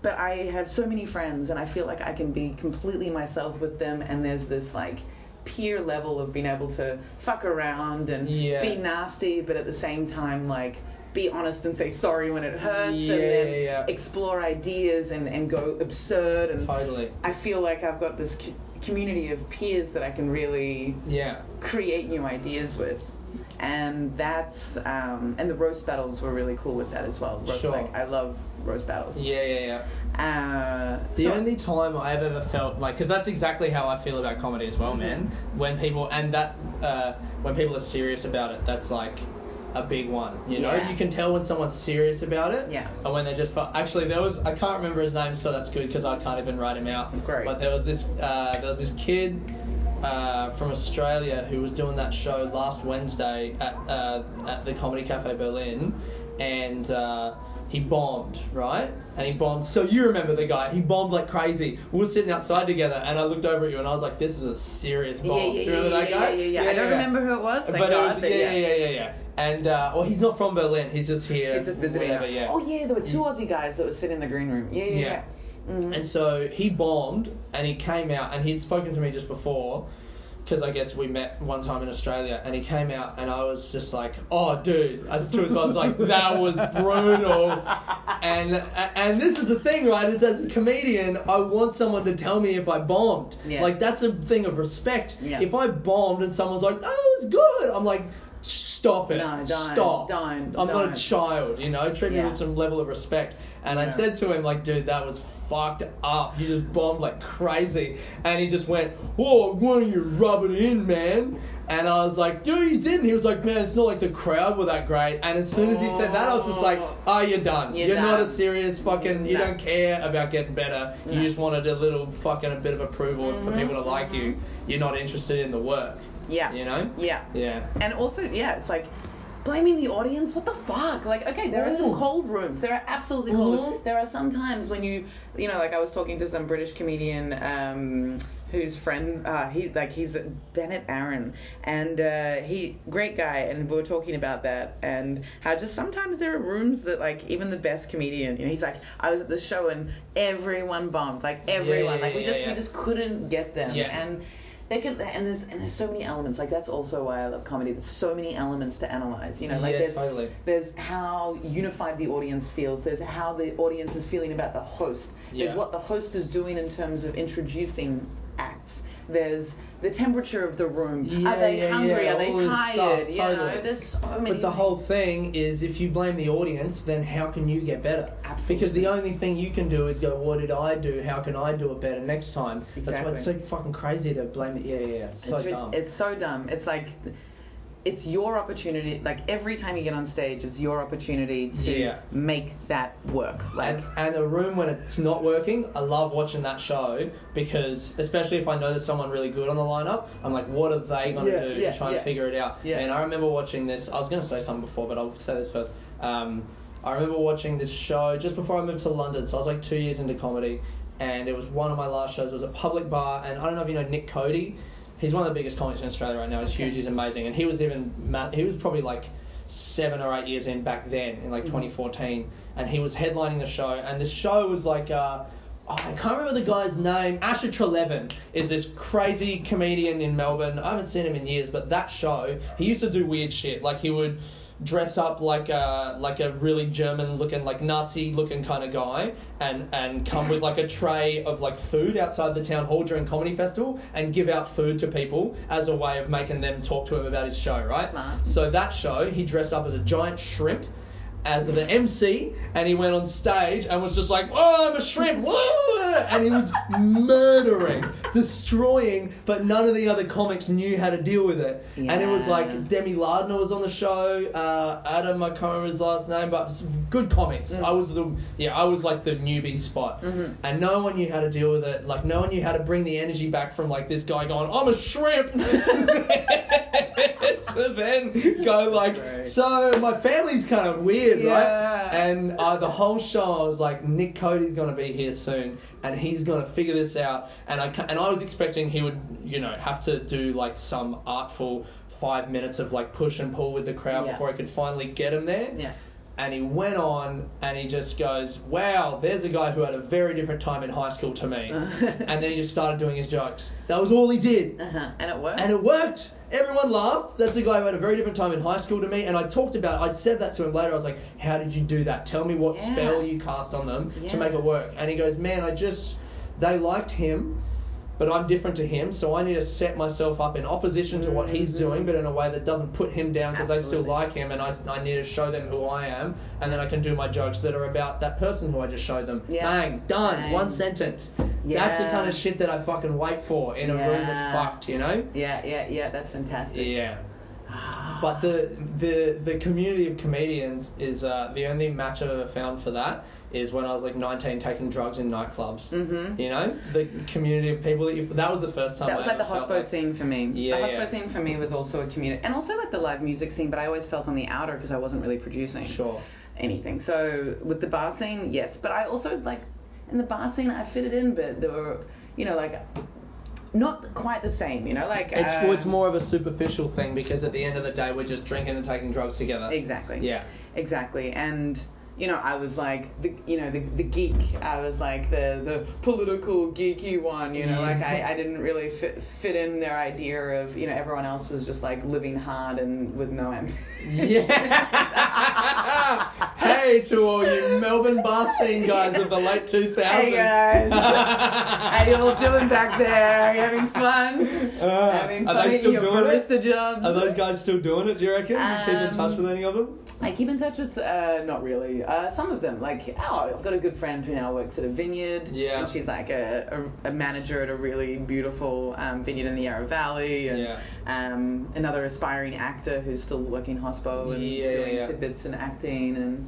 But I have so many friends, and I feel like I can be completely myself with them. And there's this, like, peer level of being able to fuck around and yeah. be nasty, but at the same time, like, be honest and say sorry when it hurts, yeah, and then yeah, yeah. explore ideas and, and go absurd. And totally. I feel like I've got this co- community of peers that I can really yeah. create new ideas with. And that's um, and the roast battles were really cool with that as well. Ro- sure. Like, I love roast battles. Yeah, yeah, yeah. Uh, the so only time I've ever felt like, because that's exactly how I feel about comedy as well, mm-hmm. man. When people and that uh, when people are serious about it, that's like a big one. You know, yeah. you can tell when someone's serious about it. Yeah. And when they're just fu- actually there was I can't remember his name, so that's good because I can't even write him out. Great. But there was this uh, there was this kid. Uh, from Australia who was doing that show last Wednesday at uh, at the Comedy Cafe Berlin, and uh, he bombed, right? And he bombed. So you remember the guy? He bombed like crazy. We were sitting outside together, and I looked over at you, and I was like, "This is a serious bomb." Yeah, yeah, do you remember yeah, that yeah, guy? Yeah, yeah, yeah. yeah I don't yeah. remember who it was. Thank but God, it was, but yeah, yeah, yeah, yeah, yeah. And uh, well, he's not from Berlin. He's just here. He's just visiting. Whatever, yeah. Oh yeah, there were two Aussie guys that were sitting in the green room. Yeah, yeah, yeah. yeah. Mm-hmm. And so he bombed, and he came out, and he'd spoken to me just before, because I guess we met one time in Australia, and he came out, and I was just like, oh, dude. I just took it, so I was like, that was brutal. and and this is the thing, right? Is as a comedian, I want someone to tell me if I bombed. Yeah. Like, that's a thing of respect. Yeah. If I bombed and someone's like, oh, it's good, I'm like, stop it. No, don't, stop. Don't, don't, I'm not a child, you know? Treat yeah. me with some level of respect. And yeah. I said to him, like, dude, that was fucked up. You just bombed like crazy. And he just went, whoa, why don't you rub it in, man? And I was like, no, you didn't. He was like, man, it's not like the crowd were that great. And as soon as he said that, I was just like, oh, you're done. You're, you're done. Not a serious fucking, you no. don't care about getting better. No. You just wanted a little fucking a bit of approval mm-hmm. for people to like mm-hmm. you. You're not interested in the work. Yeah. You know? Yeah. Yeah. And also, yeah, it's like, blaming the audience, what the fuck? Like, okay, there Ooh. Are some cold rooms. There are absolutely cold mm-hmm. rooms. There are some times when you, you know, like I was talking to some British comedian um, whose friend, uh, he like he's Bennett Aaron, and uh, he, great guy, and we were talking about that, and how just sometimes there are rooms that, like, even the best comedian, you know, he's like, I was at the show and everyone bombed, like, everyone. Yeah, yeah, like, we yeah, just yeah. we just couldn't get them. Yeah. And They could, and there's and there's so many elements. Like, that's also why I love comedy. There's so many elements to analyze. You know, like yeah, there's totally. There's how unified the audience feels. There's how the audience is feeling about the host. Yeah. There's what the host is doing in terms of introducing acts. There's the temperature of the room. Yeah, Are they yeah, hungry? Yeah. Are they All tired? Stuff, you totally. Know, there's so many. But the whole thing is, if you blame the audience, then how can you get better? Absolutely. Because the only thing you can do is go, what did I do? How can I do it better next time? Exactly. That's why it's so fucking crazy to blame it. Yeah, yeah, yeah. It's, it's so re- dumb. It's so dumb. It's like, it's your opportunity. Like, every time you get on stage, it's your opportunity to yeah. make that work. Like, and, and a room when it's not working, I love watching that show, because especially if I know there's someone really good on the lineup, I'm like, what are they going to yeah, do yeah, to try yeah. and figure it out? Yeah. And I remember watching this. I was going to say something before, but I'll say this first. Um, I remember watching this show just before I moved to London. So I was like two years into comedy, and it was one of my last shows. It was a public bar, and I don't know if you know Nick Cody. He's one of the biggest comics in Australia right now. He's okay. huge. He's amazing. And he was even he was probably like seven or eight years in back then, in like mm-hmm. twenty fourteen. And he was headlining the show. And the show was like, uh, oh, I can't remember the guy's name. Asher Trelevin is this crazy comedian in Melbourne. I haven't seen him in years, but that show, he used to do weird shit. Like, he would dress up like a like a really German-looking, like Nazi-looking kind of guy, and, and come with like a tray of like food outside the town hall during comedy festival, and give out food to people as a way of making them talk to him about his show, right? Smart. So that show, he dressed up as a giant shrimp, as the M C, and he went on stage and was just like, oh, I'm a shrimp, woo! and he was murdering, destroying, but none of the other comics knew how to deal with it. Yeah. And it was like Demi Lardner was on the show, uh, Adam, I can't remember his last name, but good comics. Mm. I was the yeah, I was like the newbie spot, mm-hmm. and no one knew how to deal with it. Like no one knew how to bring the energy back from like this guy going, "I'm a shrimp," to, to then go like, right. "So my family's kind of weird, yeah. right?" And uh, the whole show, I was like, Nick Cody's gonna be here soon, and he's gonna figure this out. And I and I was expecting he would, you know, have to do like some artful five minutes of like push and pull with the crowd yeah. before I could finally get him there. Yeah. And he went on, and he just goes, "Wow, there's a guy who had a very different time in high school to me." And then he just started doing his jokes. That was all he did. Uh-huh. And it worked. And it worked. Everyone laughed. That's a guy who had a very different time in high school to me. And I talked about it. I said that to him later. I was like, "How did you do that? Tell me what yeah. spell you cast on them yeah. to make it work." And he goes, "Man, I just... they liked him, but I'm different to him, so I need to set myself up in opposition to what he's doing, but in a way that doesn't put him down because they still like him, and I, I need to show them who I am, and then I can do my jokes that are about that person who I just showed them." Yeah. Bang, done, Bang. one sentence. Yeah. That's the kind of shit that I fucking wait for in a yeah. room that's fucked, you know? Yeah, yeah, yeah, that's fantastic. Yeah. But the the the community of comedians is uh, the only match I've ever found for that is when I was like nineteen taking drugs in nightclubs. Mm-hmm. You know, the community of people that you, that was the first time. That was I like ever the hospo like, scene for me. Yeah, the hospo yeah. scene for me was also a community, and also like the live music scene. But I always felt on the outer because I wasn't really producing sure anything. So with the bar scene, yes, but I also like in the bar scene I fitted in, but there were you know like. Not quite the same, you know, like... It's, um, it's more of a superficial thing because at the end of the day, we're just drinking and taking drugs together. Exactly. Yeah. Exactly. And, you know, I was like, the, you know, the, the geek. I was like the, the political geeky one, you know, yeah. like I, I didn't really fit, fit in their idea of, you know, everyone else was just like living hard and with no ambition. Yeah. Hey to all you Melbourne bar scene guys yeah. of the late two thousands. Hey guys. How you all doing back there? Are you having fun? Uh, having fun in your barista it? jobs? Are those guys still doing it, do you reckon? Um, you keep in touch with any of them? I keep in touch with, uh, not really. Uh, some of them. Like, oh, I've got a good friend who now works at a vineyard. Yeah. And she's like a, a, a manager at a really beautiful um, vineyard in the Yarra Valley. And, yeah. Um, another aspiring actor who's still working hospo and yeah, doing yeah. tidbits and acting and...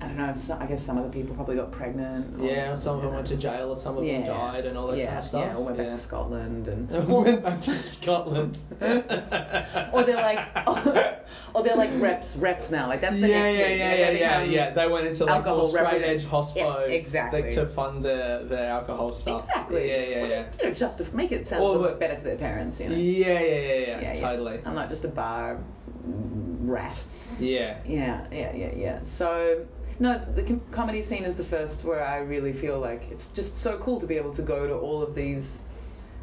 I don't know, some, I guess some of the people probably got pregnant. Or, yeah, some of them know. went to jail or some of yeah. them died and all that yeah, kind of stuff. Yeah, or went yeah. back to Scotland. And, and went back to Scotland. Or they're like, or, or they're like reps, reps now. Like that's the yeah, next yeah, thing. Yeah, yeah, yeah, yeah. They went into like all straight edge hospo yeah, exactly. like, to fund the, the alcohol stuff. Exactly. Yeah, yeah, yeah. You know, just to make it sound a little bit better to their parents, you know. Yeah, yeah, yeah, yeah, yeah, yeah. totally. I'm not just a bar rat. Yeah. Yeah, yeah, yeah, yeah. So... No, the com- comedy scene is the first where I really feel like it's just so cool to be able to go to all of these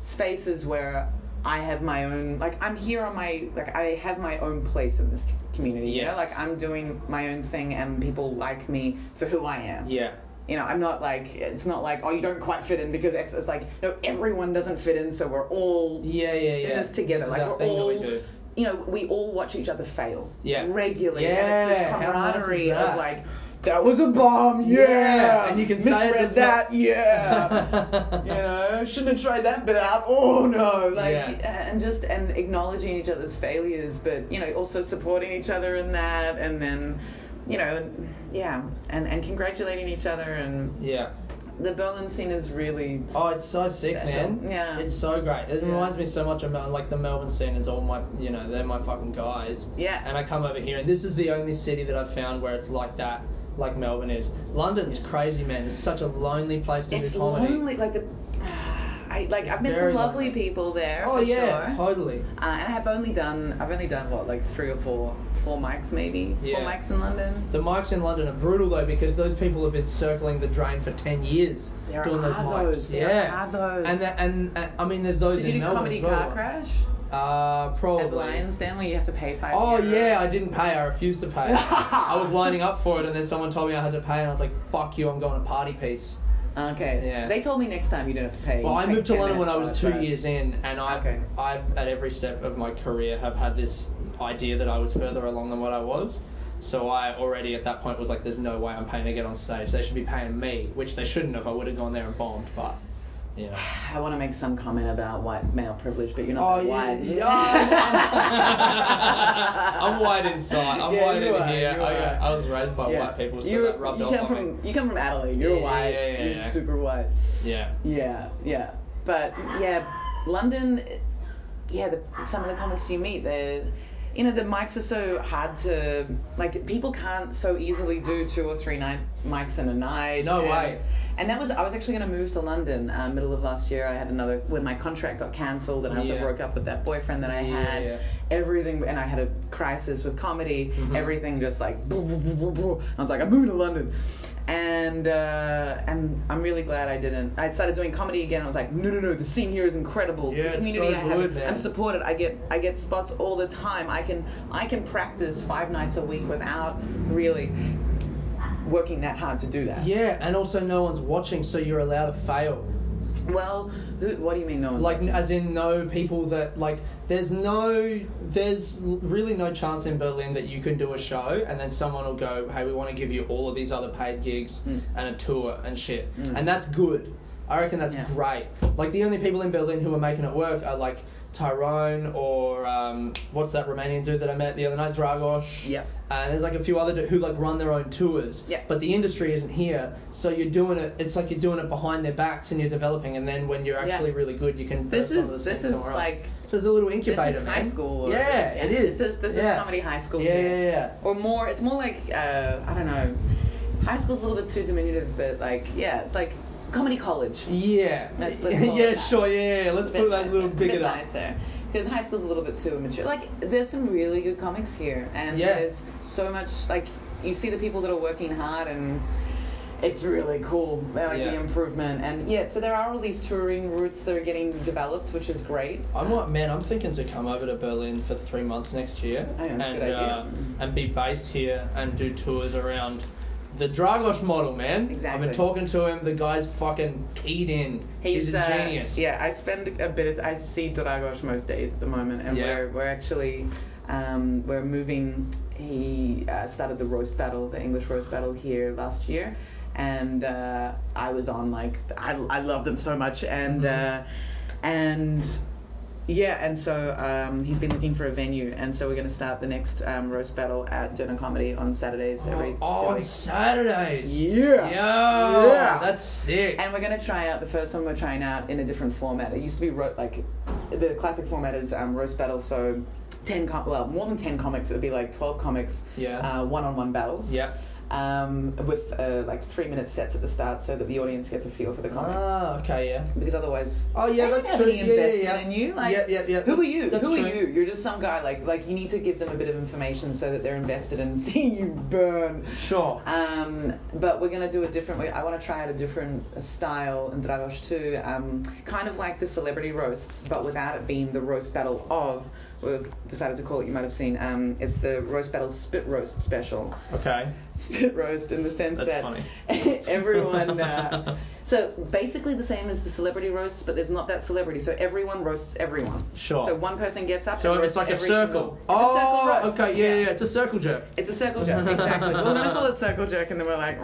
spaces where I have my own, like I'm here on my, like I have my own place in this community, yes. you know, like I'm doing my own thing and people like me for who I am. Yeah. You know, I'm not like, it's not like, oh, you don't quite fit in because X, it's like, no, everyone doesn't fit in, so we're all yeah, yeah, yeah. in this together. This like we're all... That we do. You know, we all watch each other fail yeah. regularly. Yeah. And it's this camaraderie nice of like, that was a bomb, yeah. yeah. And you can misread that, yeah. You know, shouldn't have tried that bit out. Oh no, like, yeah. and just and acknowledging each other's failures, but you know, also supporting each other in that, and then, you know, yeah, and and congratulating each other, and yeah. The Berlin scene is really oh, it's so sick, special. man. Yeah, it's so great. It yeah. reminds me so much of like the Melbourne scene is all my, you know, they're my fucking guys. Yeah, and I come over here, and this is the only city that I've found where it's like that. Like Melbourne is. London's yeah. crazy, man. It's such a lonely place to it's do comedy. It's lonely. Like the, I like it's I've met some lovely, lovely people there. Oh for yeah, sure. totally. Uh, and I have only done I've only done what like three or four. Four mics maybe. Yeah. Four mics in London. The mics in London are brutal though because those people have been circling the drain for ten years there doing those mics. Those. There yeah. are those. And, the, and and I mean, there's those Did in you do Melbourne. Did you do Comedy Car Crash? Uh, probably. At Lion's Den where you have to pay five. Oh yeah, I didn't pay. I refused to pay. I was lining up for it and then someone told me I had to pay and I was like, fuck you, I'm going to Party Piece. Okay. Yeah. They told me next time you don't have to pay. Well, I moved to London when I was two years in, and I, okay. I, at every step of my career, have had this idea that I was further along than what I was. So I already at that point was like, there's no way I'm paying to get on stage. They should be paying me, which they shouldn't have. I would have gone there and bombed, but... Yeah. I want to make some comment about white male privilege, but you're not oh, that yeah, white. Yeah, I'm, I'm, I'm white inside. I'm yeah, white in are, here. I, I was raised by yeah. white people, so you're, that rubbed you off come on from, me. You come from Adelaide. You're yeah, white. Yeah, yeah, you're yeah. super white. Yeah. Yeah, yeah. But, yeah, London, yeah, the, some of the comics you meet, they're... You know, the mics are so hard to... Like, people can't so easily do two or three night mics in a night. No and, way. And that was... I was actually going to move to London uh, middle of last year. I had another... When my contract got cancelled and I also yeah. broke up with that boyfriend that I had. Yeah. Everything... And I had a crisis with comedy. Mm-hmm. Everything just like... Blah, blah, blah, blah, blah. I was like, I'm moving to London. And uh, and I'm really glad I didn't. I started doing comedy again. I was like, no, no, no. The scene here is incredible. Yeah, the community it's so I have, good, man. I'm supported. I get I get spots all the time. I can I can practice five nights a week without really working that hard to do that. Yeah, and also no one's watching, so you're allowed to fail. Well, what do you mean no one's watching? Like, as in no people that like. There's no, there's really no chance in Berlin that you can do a show and then someone will go, hey, we want to give you all of these other paid gigs mm. and a tour and shit. Mm. And that's good. I reckon that's yeah. great. Like, the only people in Berlin who are making it work are, like, Tyrone or, um, what's that Romanian dude that I met the other night? Dragos. Yeah. And there's, like, a few other who, like, run their own tours. Yeah. But the industry isn't here, so you're doing it, it's like you're doing it behind their backs and you're developing, and then when you're actually yeah. really good, you can... This is, this is, like... There's a little incubator. This is high school. Or, yeah, yeah, it is. This is this yeah. is comedy high school. Yeah, yeah, yeah. Or more. It's more like uh, I don't know. High school's a little bit too diminutive, but like yeah, it's like comedy college. Yeah. Let's, let's call yeah, it that. Sure. Yeah, yeah. Let's put that nicer, little big it up. Nicer. Because high school's a little bit too immature. Like there's some really good comics here, and yeah. there's so much. Like you see the people that are working hard and. It's really cool, like yeah. the improvement, and yeah. So there are all these touring routes that are getting developed, which is great. I'm like, man, I'm thinking to come over to Berlin for three months next year, oh, that's and a good idea. Uh, and be based here and do tours around the Dragos model, man. Exactly. I've been talking to him. The guy's fucking keyed in. He's, He's a uh, genius. Yeah, I spend a bit. Of, I see Dragos most days at the moment, and yeah. we're we're actually. Um, we're moving. He uh, started the roast battle, the English roast battle here last year, and uh, I was on like I I love them so much, and mm-hmm. uh, and yeah, and so um, he's been looking for a venue, and so we're gonna start the next um, roast battle at Dinner Comedy on Saturdays every. Oh, on Saturdays. Yeah. Yeah. Yeah. That's sick. And we're gonna try out the first one. We're trying out in a different format. It used to be ro- like the classic format is um, roast battle, so. Ten com- well, more than ten comics. It would be like twelve comics, yeah. uh, one-on-one battles, yeah. um, with uh, like three-minute sets at the start, so that the audience gets a feel for the comics. Oh, okay, yeah. Because otherwise, oh yeah, they that's don't have true. Any investment yeah, yeah, yeah. in you. Like, yeah, yeah, yeah. Who that's, are you? Who true. Are you? You're just some guy. Like, like you need to give them a bit of information so that they're invested in seeing you burn. Sure. Um, but we're gonna do a different. Way. I want to try out a different style in Dragos too. Um, kind of like the celebrity roasts, but without it being the roast battle of. We've decided to call it, you might have seen, um, it's the Roast Battle Spit Roast special. Okay. Spit Roast in the sense That's that funny. everyone... Uh, so basically the same as the celebrity roasts, but there's not that celebrity, so everyone roasts everyone. Sure. So one person gets up so and roasts every So it's like a circle. Single, oh, a circle okay, yeah, yeah, yeah, it's a circle jerk. It's a circle jerk, exactly. We're going to call it circle jerk, and then we're like,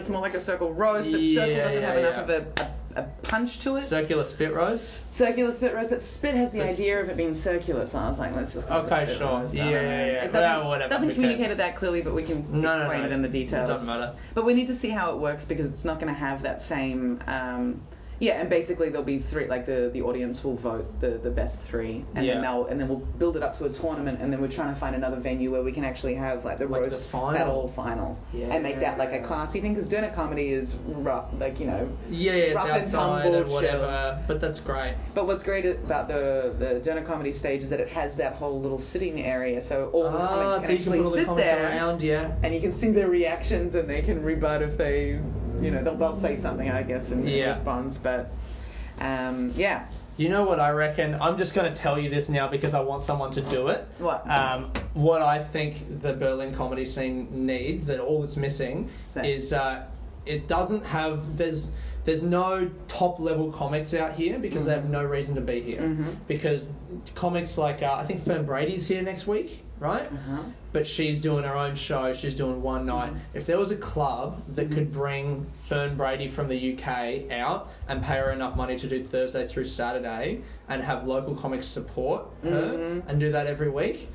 it's more like a circle roast, but yeah, circle doesn't have yeah, enough yeah. of a... a punch to it. Circular spit roast? Circular spit roast, but spit has the idea of it being circular, so I was like, let's just call okay, it sure. roast. Yeah, yeah, yeah. It doesn't, no, whatever, doesn't communicate it that clearly, but we can no, explain no, no. it in the details. It doesn't matter. But we need to see how it works because it's not going to have that same... Um, yeah, and basically there'll be three, like the, the audience will vote the, the best three, and yeah. then they'll and then we'll build it up to a tournament, and then we're trying to find another venue where we can actually have like the like roast the final. battle final, yeah. and make that like a classy thing because dinner comedy is rough, like you know, yeah, yeah rough it's and tumble, and whatever. Chill. But that's great. But what's great about the the dinner comedy stage is that it has that whole little sitting area, so all the comics ah, can so actually can sit the there, around, yeah. and you can see their reactions, and they can rebut if they. You know, they'll, they'll say something, I guess, in yeah. response, but, um, yeah. You know what I reckon? I'm just going to tell you this now because I want someone to do it. What? Um, what I think the Berlin comedy scene needs, that all it's missing, so. is uh, it doesn't have... There's there's no top-level comics out here because mm-hmm. they have no reason to be here. Mm-hmm. Because comics like... Uh, I think Fern Brady's here next week. right? Uh-huh. But she's doing her own show. She's doing one night. Mm-hmm. If there was a club that mm-hmm. could bring Fern Brady from the U K out and pay her enough money to do Thursday through Saturday and have local comics support her mm-hmm. and do that every week,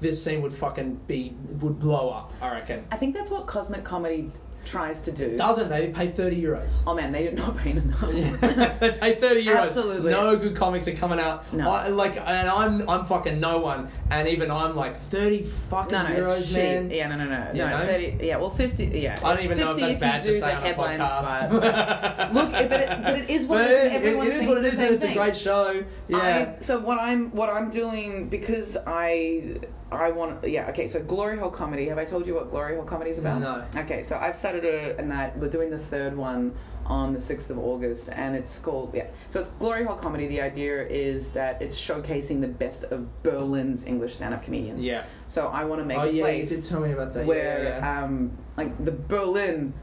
this scene would fucking be, would blow up, I reckon. I think that's what Cosmic Comedy tries to do. Doesn't they? Pay thirty euros. Oh man, they did not pay enough. They pay thirty euros. Absolutely. No good comics are coming out. No. I, like, and I'm I'm fucking no one, and even I'm like thirty fucking no, no, euros, it's man. Yeah, no, no, no, you no, know? thirty. Yeah, well, fifty. Yeah. I don't even know if that's if bad to say on a podcast. Look, but it, but it is what but it is. Everyone it, it is thinks what it is. The same it's thing. A great show. Yeah. I, so what I'm what I'm doing because I. I want, yeah, okay, so Glory Hole Comedy. Have I told you what Glory Hole Comedy is about? No. Okay, so I've started a, a night, we're doing the third one on the sixth of August, and it's called, yeah, so it's Glory Hole Comedy. The idea is that it's showcasing the best of Berlin's English stand-up comedians. Yeah. So I want to make oh, a yeah, place you did tell me about that. Where, yeah, yeah. Um, like, the Berlin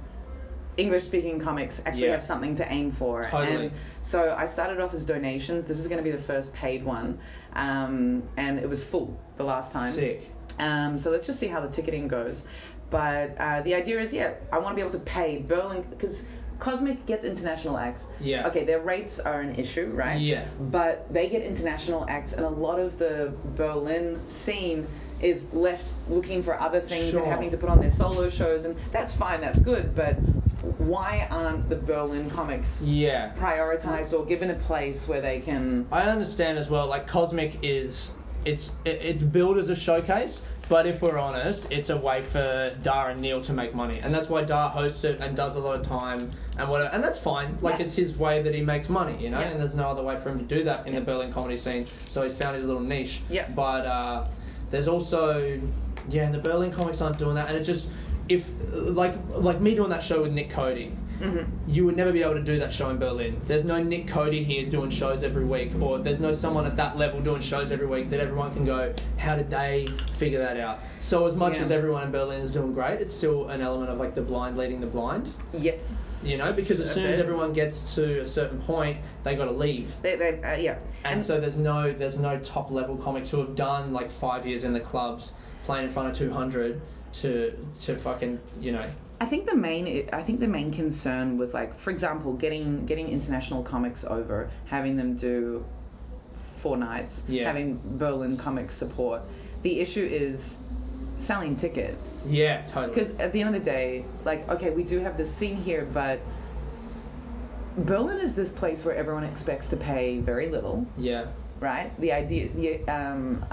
English-speaking comics actually yeah. have something to aim for. Totally. And so I started off as donations. This is going to be the first paid one. Um, and it was full the last time. Sick. Um, so let's just see how the ticketing goes. But uh, the idea is, yeah, I want to be able to pay Berlin, because Cosmic gets international acts. Yeah. Okay, their rates are an issue, right? Yeah. But they get international acts, and a lot of the Berlin scene is left looking for other things sure. and having to put on their solo shows, and that's fine, that's good, but why aren't the Berlin comics yeah. prioritized or given a place where they can... I understand as well, like, Cosmic is... It's it's billed as a showcase, but if we're honest, it's a way for Dar and Neil to make money. And that's why Dar hosts it and does a lot of time and whatever. And that's fine. Like, yeah. it's his way that he makes money, you know? Yeah. And there's no other way for him to do that in yeah. the Berlin comedy scene. So he's found his little niche. Yeah. But uh, there's also... Yeah, and the Berlin comics aren't doing that. And it just... If like like me doing that show with Nick Cody, mm-hmm. you would never be able to do that show in Berlin. There's no Nick Cody here doing shows every week, or there's no someone at that level doing shows every week that everyone can go, how did they figure that out? So as much yeah. as everyone in Berlin is doing great, it's still an element of like the blind leading the blind. Yes. You know, because as soon as everyone gets to a certain point, they got to leave. They, they, uh, yeah. And, and so there's no there's no top level comics who have done like five years in the clubs playing in front of two hundred. To to fucking, you know. I think the main I think the main concern with, like, for example, getting getting international comics over, having them do four nights, yeah. having Berlin comics support. The issue is selling tickets. Yeah, totally. Because at the end of the day, like, okay, we do have this scene here, but Berlin is this place where everyone expects to pay very little. Yeah. Right. The idea, the um,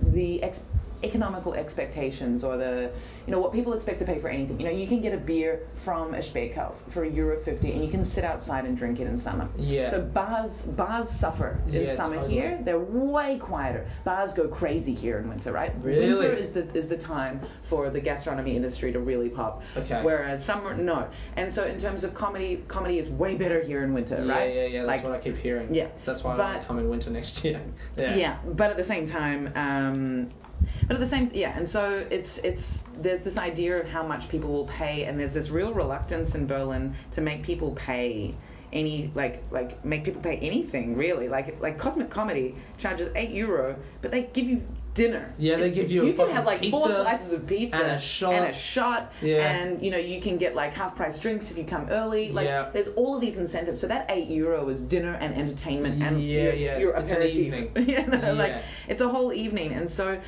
the ex. economical expectations, or the, you know, what people expect to pay for anything. You know, you can get a beer from a Speakhouse for a euro fifty, and you can sit outside and drink it in summer. Yeah. So bars bars suffer in yeah, summer totally. Here. They're way quieter. Bars go crazy here in winter, right? Really? Winter is the is the time for the gastronomy industry to really pop. Okay. Whereas summer, no. And so in terms of comedy, comedy is way better here in winter, yeah, right? Yeah, yeah, yeah. That's like, what I keep hearing. Yeah. That's why but, I want to come in winter next year. Yeah. Yeah. But at the same time, um, But at the same, yeah, and so it's it's there's this idea of how much people will pay, and there's this real reluctance in Berlin to make people pay any like like make people pay anything really. Like like Cosmic Comedy charges eight euro, but they give you dinner. Yeah, they it's, give you. You a can have like pizza, four slices of pizza and a shot, and, a shot yeah. and you know you can get like half price drinks if you come early. Like yeah. there's all of these incentives. So that eight euro is dinner and entertainment and yeah, your, yeah, your it's, aperitif. It's an evening. you know, yeah, like it's a whole evening, and so.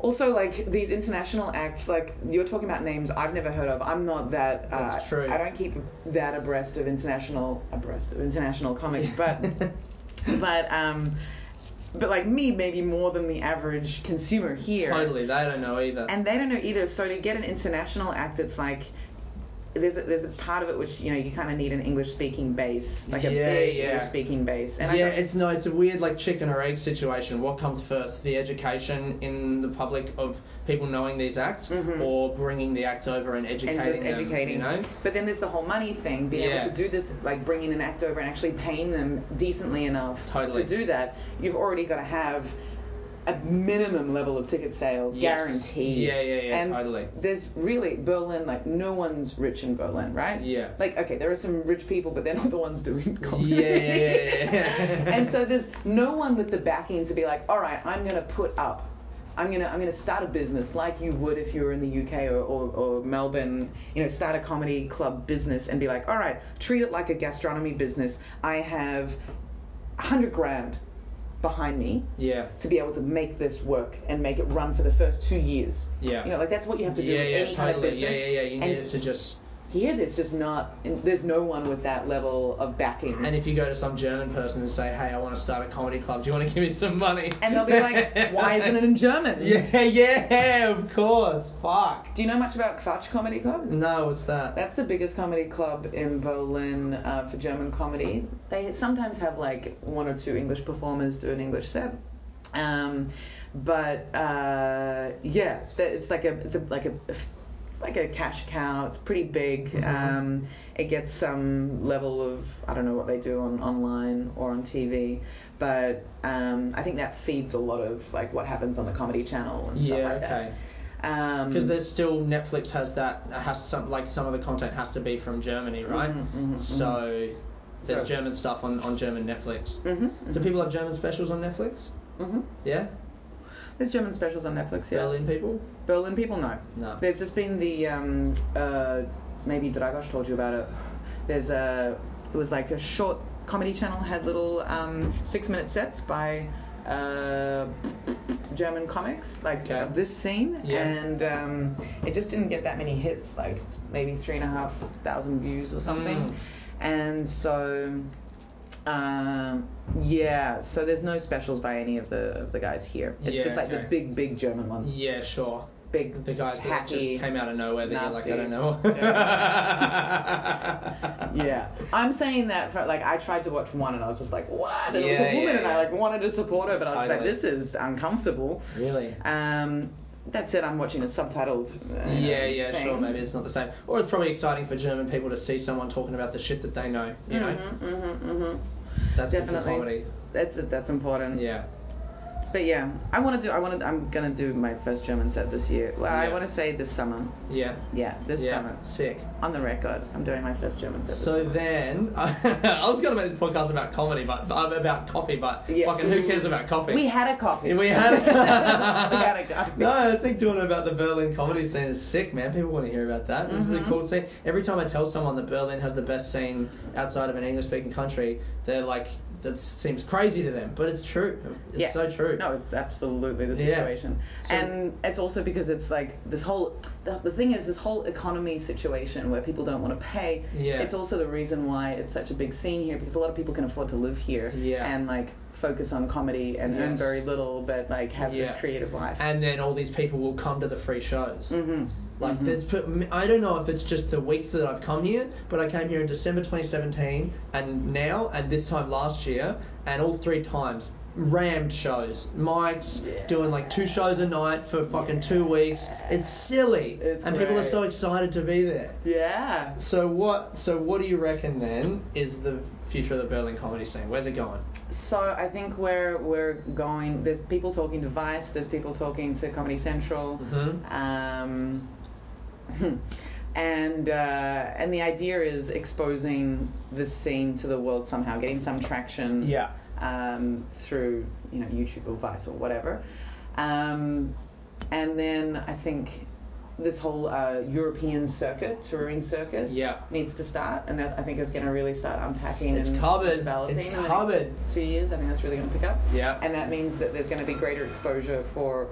Also, like, these international acts, like, you're talking about names I've never heard of. I'm not that... Uh, That's true. I don't keep that abreast of international... Abreast of international comics, but... but, um... But, like, me, maybe more than the average consumer here. Totally. They don't know either. And they don't know either. So to get an international act, it's like... There's a, there's a part of it which, you know, you kind of need an English-speaking base. Like a yeah, big yeah. English-speaking base. And yeah, I it's no, it's a weird, like, chicken or egg situation. What comes first? The education in the public of people knowing these acts mm-hmm. or bringing the acts over and educating and just educating. them, you know? But then there's the whole money thing. Being yeah. able to do this, like, bringing an act over and actually paying them decently enough totally. to do that. You've already got to have... a minimum level of ticket sales, yes. guaranteed. Yeah, yeah, yeah, and totally. There's really, Berlin, like, no one's rich in Berlin, right? Yeah. Like, okay, there are some rich people, but they're not the ones doing comedy. Yeah, yeah, yeah. And so there's no one with the backing to be like, all right, I'm going to put up I'm gonna I'm gonna start a business like you would if you were in the U K or, or, or Melbourne, you know, start a comedy club business and be like, all right, treat it like a gastronomy business. I have a hundred grand behind me, yeah, to be able to make this work and make it run for the first two years. Yeah, you know, like that's what you have to do yeah, with yeah, any totally. kind of business. Yeah, yeah, yeah. You need it to just. Here, there's just not, there's no one with that level of backing. And if you go to some German person and say, hey, I want to start a comedy club, do you want to give me some money? And they'll be like, why isn't it in German? Yeah, yeah, of course. Fuck. Do you know much about Quatsch Comedy Club? No, what's that? That's the biggest comedy club in Berlin uh, for German comedy. They sometimes have like one or two English performers do an English set. Um, but uh, yeah, it's like a, it's a, like a, it's like a cash cow. It's pretty big. Mm-hmm. Um, it gets some level of, I don't know what they do on online or on T V, but um, I think that feeds a lot of like what happens on the Comedy Channel and stuff yeah, like okay. that. Because um, there's still Netflix has that has some like some of the content has to be from Germany, right? Mm-hmm, mm-hmm, so mm-hmm. there's so, German stuff on, on German Netflix. Mm-hmm, mm-hmm. Do people have German specials on Netflix? Mm-hmm. Yeah. There's German specials on Netflix, yeah. Berlin People? Berlin People, no. No. There's just been the, um, uh, maybe Dragos told you about it. There's a, it was like a short comedy channel, had little um, six-minute sets by uh, German comics, like okay. of this scene, yeah. and um, it just didn't get that many hits, like maybe three and a half thousand views or something. Mm. And so... Um, yeah, so there's no specials by any of the of the guys here. It's yeah, just like okay. the big, big German ones. Yeah, sure. Big, the guys hacky, that just came out of nowhere that nasty, you're like, I don't know. Yeah. I'm saying that, for, like, I tried to watch one and I was just like, what? And yeah, it was a woman yeah, and yeah. I, like, wanted to support her, but totally. I was like, this is uncomfortable. Really? Um... That said, I'm watching a subtitled uh, Yeah, yeah, thing. Sure, maybe it's not the same. Or it's probably exciting for German people to see someone talking about the shit that they know, you mm-hmm, know? Mm-hmm, mm-hmm. That's definitely comedy. That's, that's important. Yeah. But yeah, I want to do, I want to, I'm going to do my first German set this year. Well, yeah. I want to say this summer. Yeah. Yeah, this yeah. summer. Sick. On the record, I'm doing my first German set this So summer. Then, I was going to make this podcast about comedy, but, about coffee, but yeah. fucking who cares about coffee? We had a coffee. We had a, we had a coffee. No, I think doing it about the Berlin comedy scene is sick, man. People want to hear about that. This mm-hmm. is a cool scene. Every time I tell someone that Berlin has the best scene outside of an English-speaking country, they're like, that seems crazy to them, but it's true. It's yeah. so true. No, it's absolutely the situation. Yeah. So, and it's also because it's like this whole... The, the thing is, this whole economy situation where people don't want to pay, yeah. it's also the reason why it's such a big scene here, because a lot of people can afford to live here yeah. and like focus on comedy and yes. earn very little, but like have yeah. this creative life. And then all these people will come to the free shows. Mm-hmm. Like mm-hmm. there's, I don't know if it's just the weeks that I've come here, but I came here in December twenty seventeen and now and this time last year, and all three times rammed shows, mics, yeah. doing like two shows a night for fucking yeah. two weeks. It's silly, it's and great. People are so excited to be there. Yeah. So what? So what do you reckon then is the future of the Berlin comedy scene? Where's it going? So I think where we're going, there's people talking to Vice, there's people talking to Comedy Central. Mm-hmm. Um, and uh, and the idea is exposing this scene to the world somehow, getting some traction. Yeah. Um, through you know YouTube or Vice or whatever, um, and then I think this whole uh, European circuit, touring circuit, yeah. needs to start, and that I think is going to really start unpacking it's and covered. developing. It's covered. Two years, I think that's really going to pick up. Yeah, and that means that there's going to be greater exposure for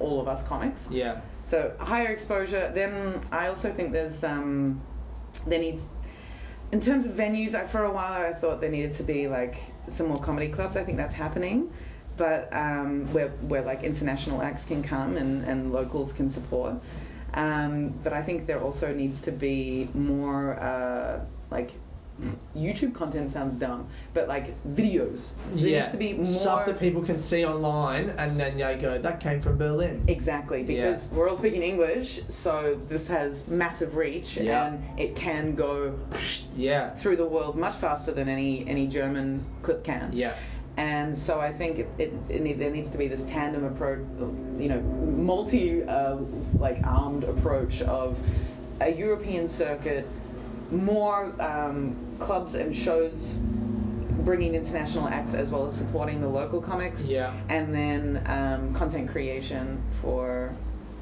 all of us comics. Yeah. So higher exposure. Then I also think there's um, there needs. In terms of venues, I, for a while I thought there needed to be like some more comedy clubs. I think that's happening, but um, where where like international acts can come and, and locals can support. Um, but I think there also needs to be more uh, like YouTube content sounds dumb, but like videos. There yeah. needs to be more stuff that people can see online, and then they go, "That came from Berlin." Exactly, because yeah. we're all speaking English, so this has massive reach, yeah. and it can go yeah through the world much faster than any any German clip can. Yeah. And so I think it, it, it there needs to be this tandem approach, you know, multi uh, like armed approach of a European circuit. More um, clubs and shows bringing international acts as well as supporting the local comics. Yeah. And then um, content creation for,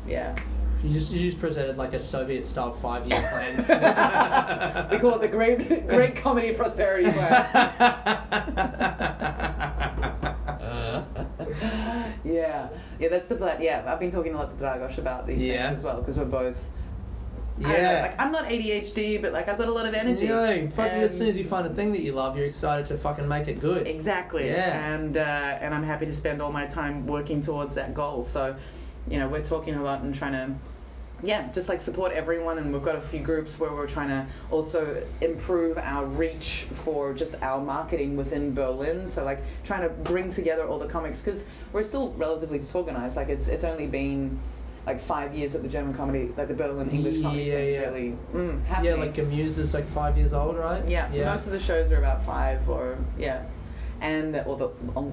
yeah. You just, you just presented like a Soviet-style five-year plan. We call it the Great Great Comedy Prosperity Plan. Yeah, yeah, that's the plan. Yeah, I've been talking to lots of Dragos about these yeah. things as well, because we're both. Yeah. I don't know, like, I'm not A D H D, but like I've got a lot of energy. No, fucking and... as soon as you find a thing that you love, you're excited to fucking make it good. Exactly. Yeah. And uh, and I'm happy to spend all my time working towards that goal. So, you know, we're talking a lot and trying to, yeah, just like support everyone. And we've got a few groups where we're trying to also improve our reach for just our marketing within Berlin. So like trying to bring together all the comics, because we're still relatively disorganized. Like it's it's only been like five years that the German comedy, like the Berlin English comedy yeah, scene's yeah. really mm, happening. Yeah, like Gemuse is like five years old, right? Yeah, yeah, most of the shows are about five or yeah, and or the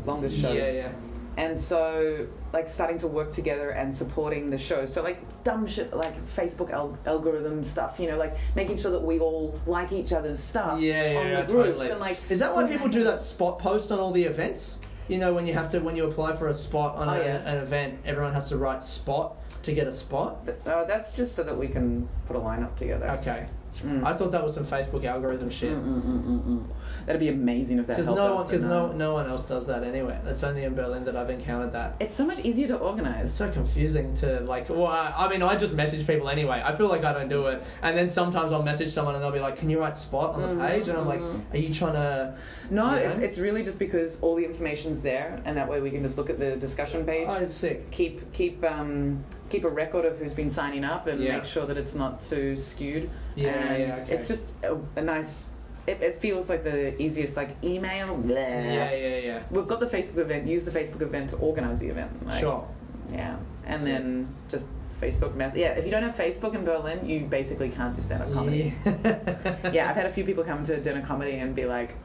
longest shows. Yeah, yeah. And so, like, starting to work together and supporting the show. So, like, dumb shit, like Facebook al- algorithm stuff, you know, like, making sure that we all like each other's stuff yeah, yeah, on the yeah, groups. Totally. And, like, is that why people do that spot post on all the events? You know, when you have to, when you apply for a spot on oh, a, yeah. an event, everyone has to write spot to get a spot? Uh, that's just so that we can put a lineup together. Okay. Mm. I thought that was some Facebook algorithm shit. Mm, mm, mm, mm, mm. That'd be amazing if that helped no us. Because no, no one else does that anyway. It's only in Berlin that I've encountered that. It's so much easier to organise. It's so confusing to, like... Well, I, I mean, I just message people anyway. I feel like I don't do it. And then sometimes I'll message someone and they'll be like, can you write spot on mm-hmm, the page? And I'm mm-hmm. like, are you trying to... No, you know? it's it's really just because all the information's there, and that way we can just look at the discussion page. Oh, it's sick. Keep, keep, um... keep a record of who's been signing up and yeah. make sure that it's not too skewed. Yeah, and yeah, okay. It's just a, a nice... It, it feels like the easiest, like, email. Blah. Yeah, yeah, yeah. We've got the Facebook event. Use the Facebook event to organise the event. Like, sure. Yeah. And sure. then just Facebook... Mess- yeah, if you don't have Facebook in Berlin, you basically can't do stand-up comedy. Yeah. Yeah, I've had a few people come to Dinner Comedy and be like,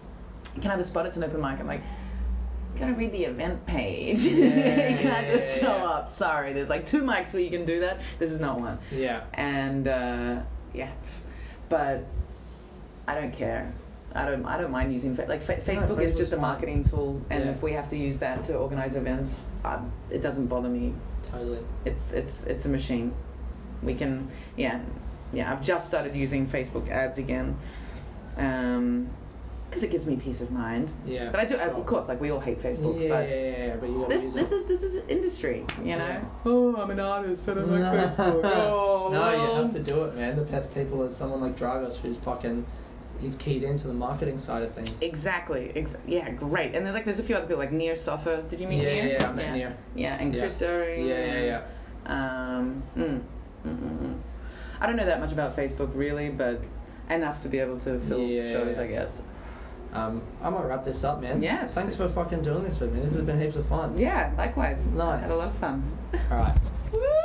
can I have a spot? It's an open mic. I'm like... Gotta read the event page. Yeah, you can't yeah, just show yeah. up. Sorry, there's like two mics where you can do that. This is not one. Yeah. And uh, yeah, but I don't care. I don't. I don't mind using fa- like fa- Facebook no, is just a marketing fine. tool, and yeah. if we have to use that to organize events, I, it doesn't bother me. Totally. It's it's it's a machine. We can yeah yeah. I've just started using Facebook ads again. Um. Because it gives me peace of mind. Yeah. But I do, sure. I, of course, like we all hate Facebook. Yeah, but yeah, yeah, yeah. But you gotta this, use this it. is this is industry, you know. Yeah. Oh, I'm an artist, I don't like Facebook. Oh, no, well. You have to do it, man. The best people is someone like Dragos, who's fucking, he's keyed into the marketing side of things. Exactly. Ex- yeah, great. And then like, there's a few other people like Nir Sofa. Did you meet yeah, Nir? Yeah, yeah, I met yeah. Nir. Yeah, and yeah. Chris Doring. Yeah, yeah, yeah. yeah. Um, mm, mm, mm, mm. I don't know that much about Facebook really, but enough to be able to fill yeah. shows, I guess. Um, I might wrap this up, man. Yes. Thanks for fucking doing this with me. This has been heaps of fun. Yeah, likewise. Nice. I had a lot of fun. All right. Woo!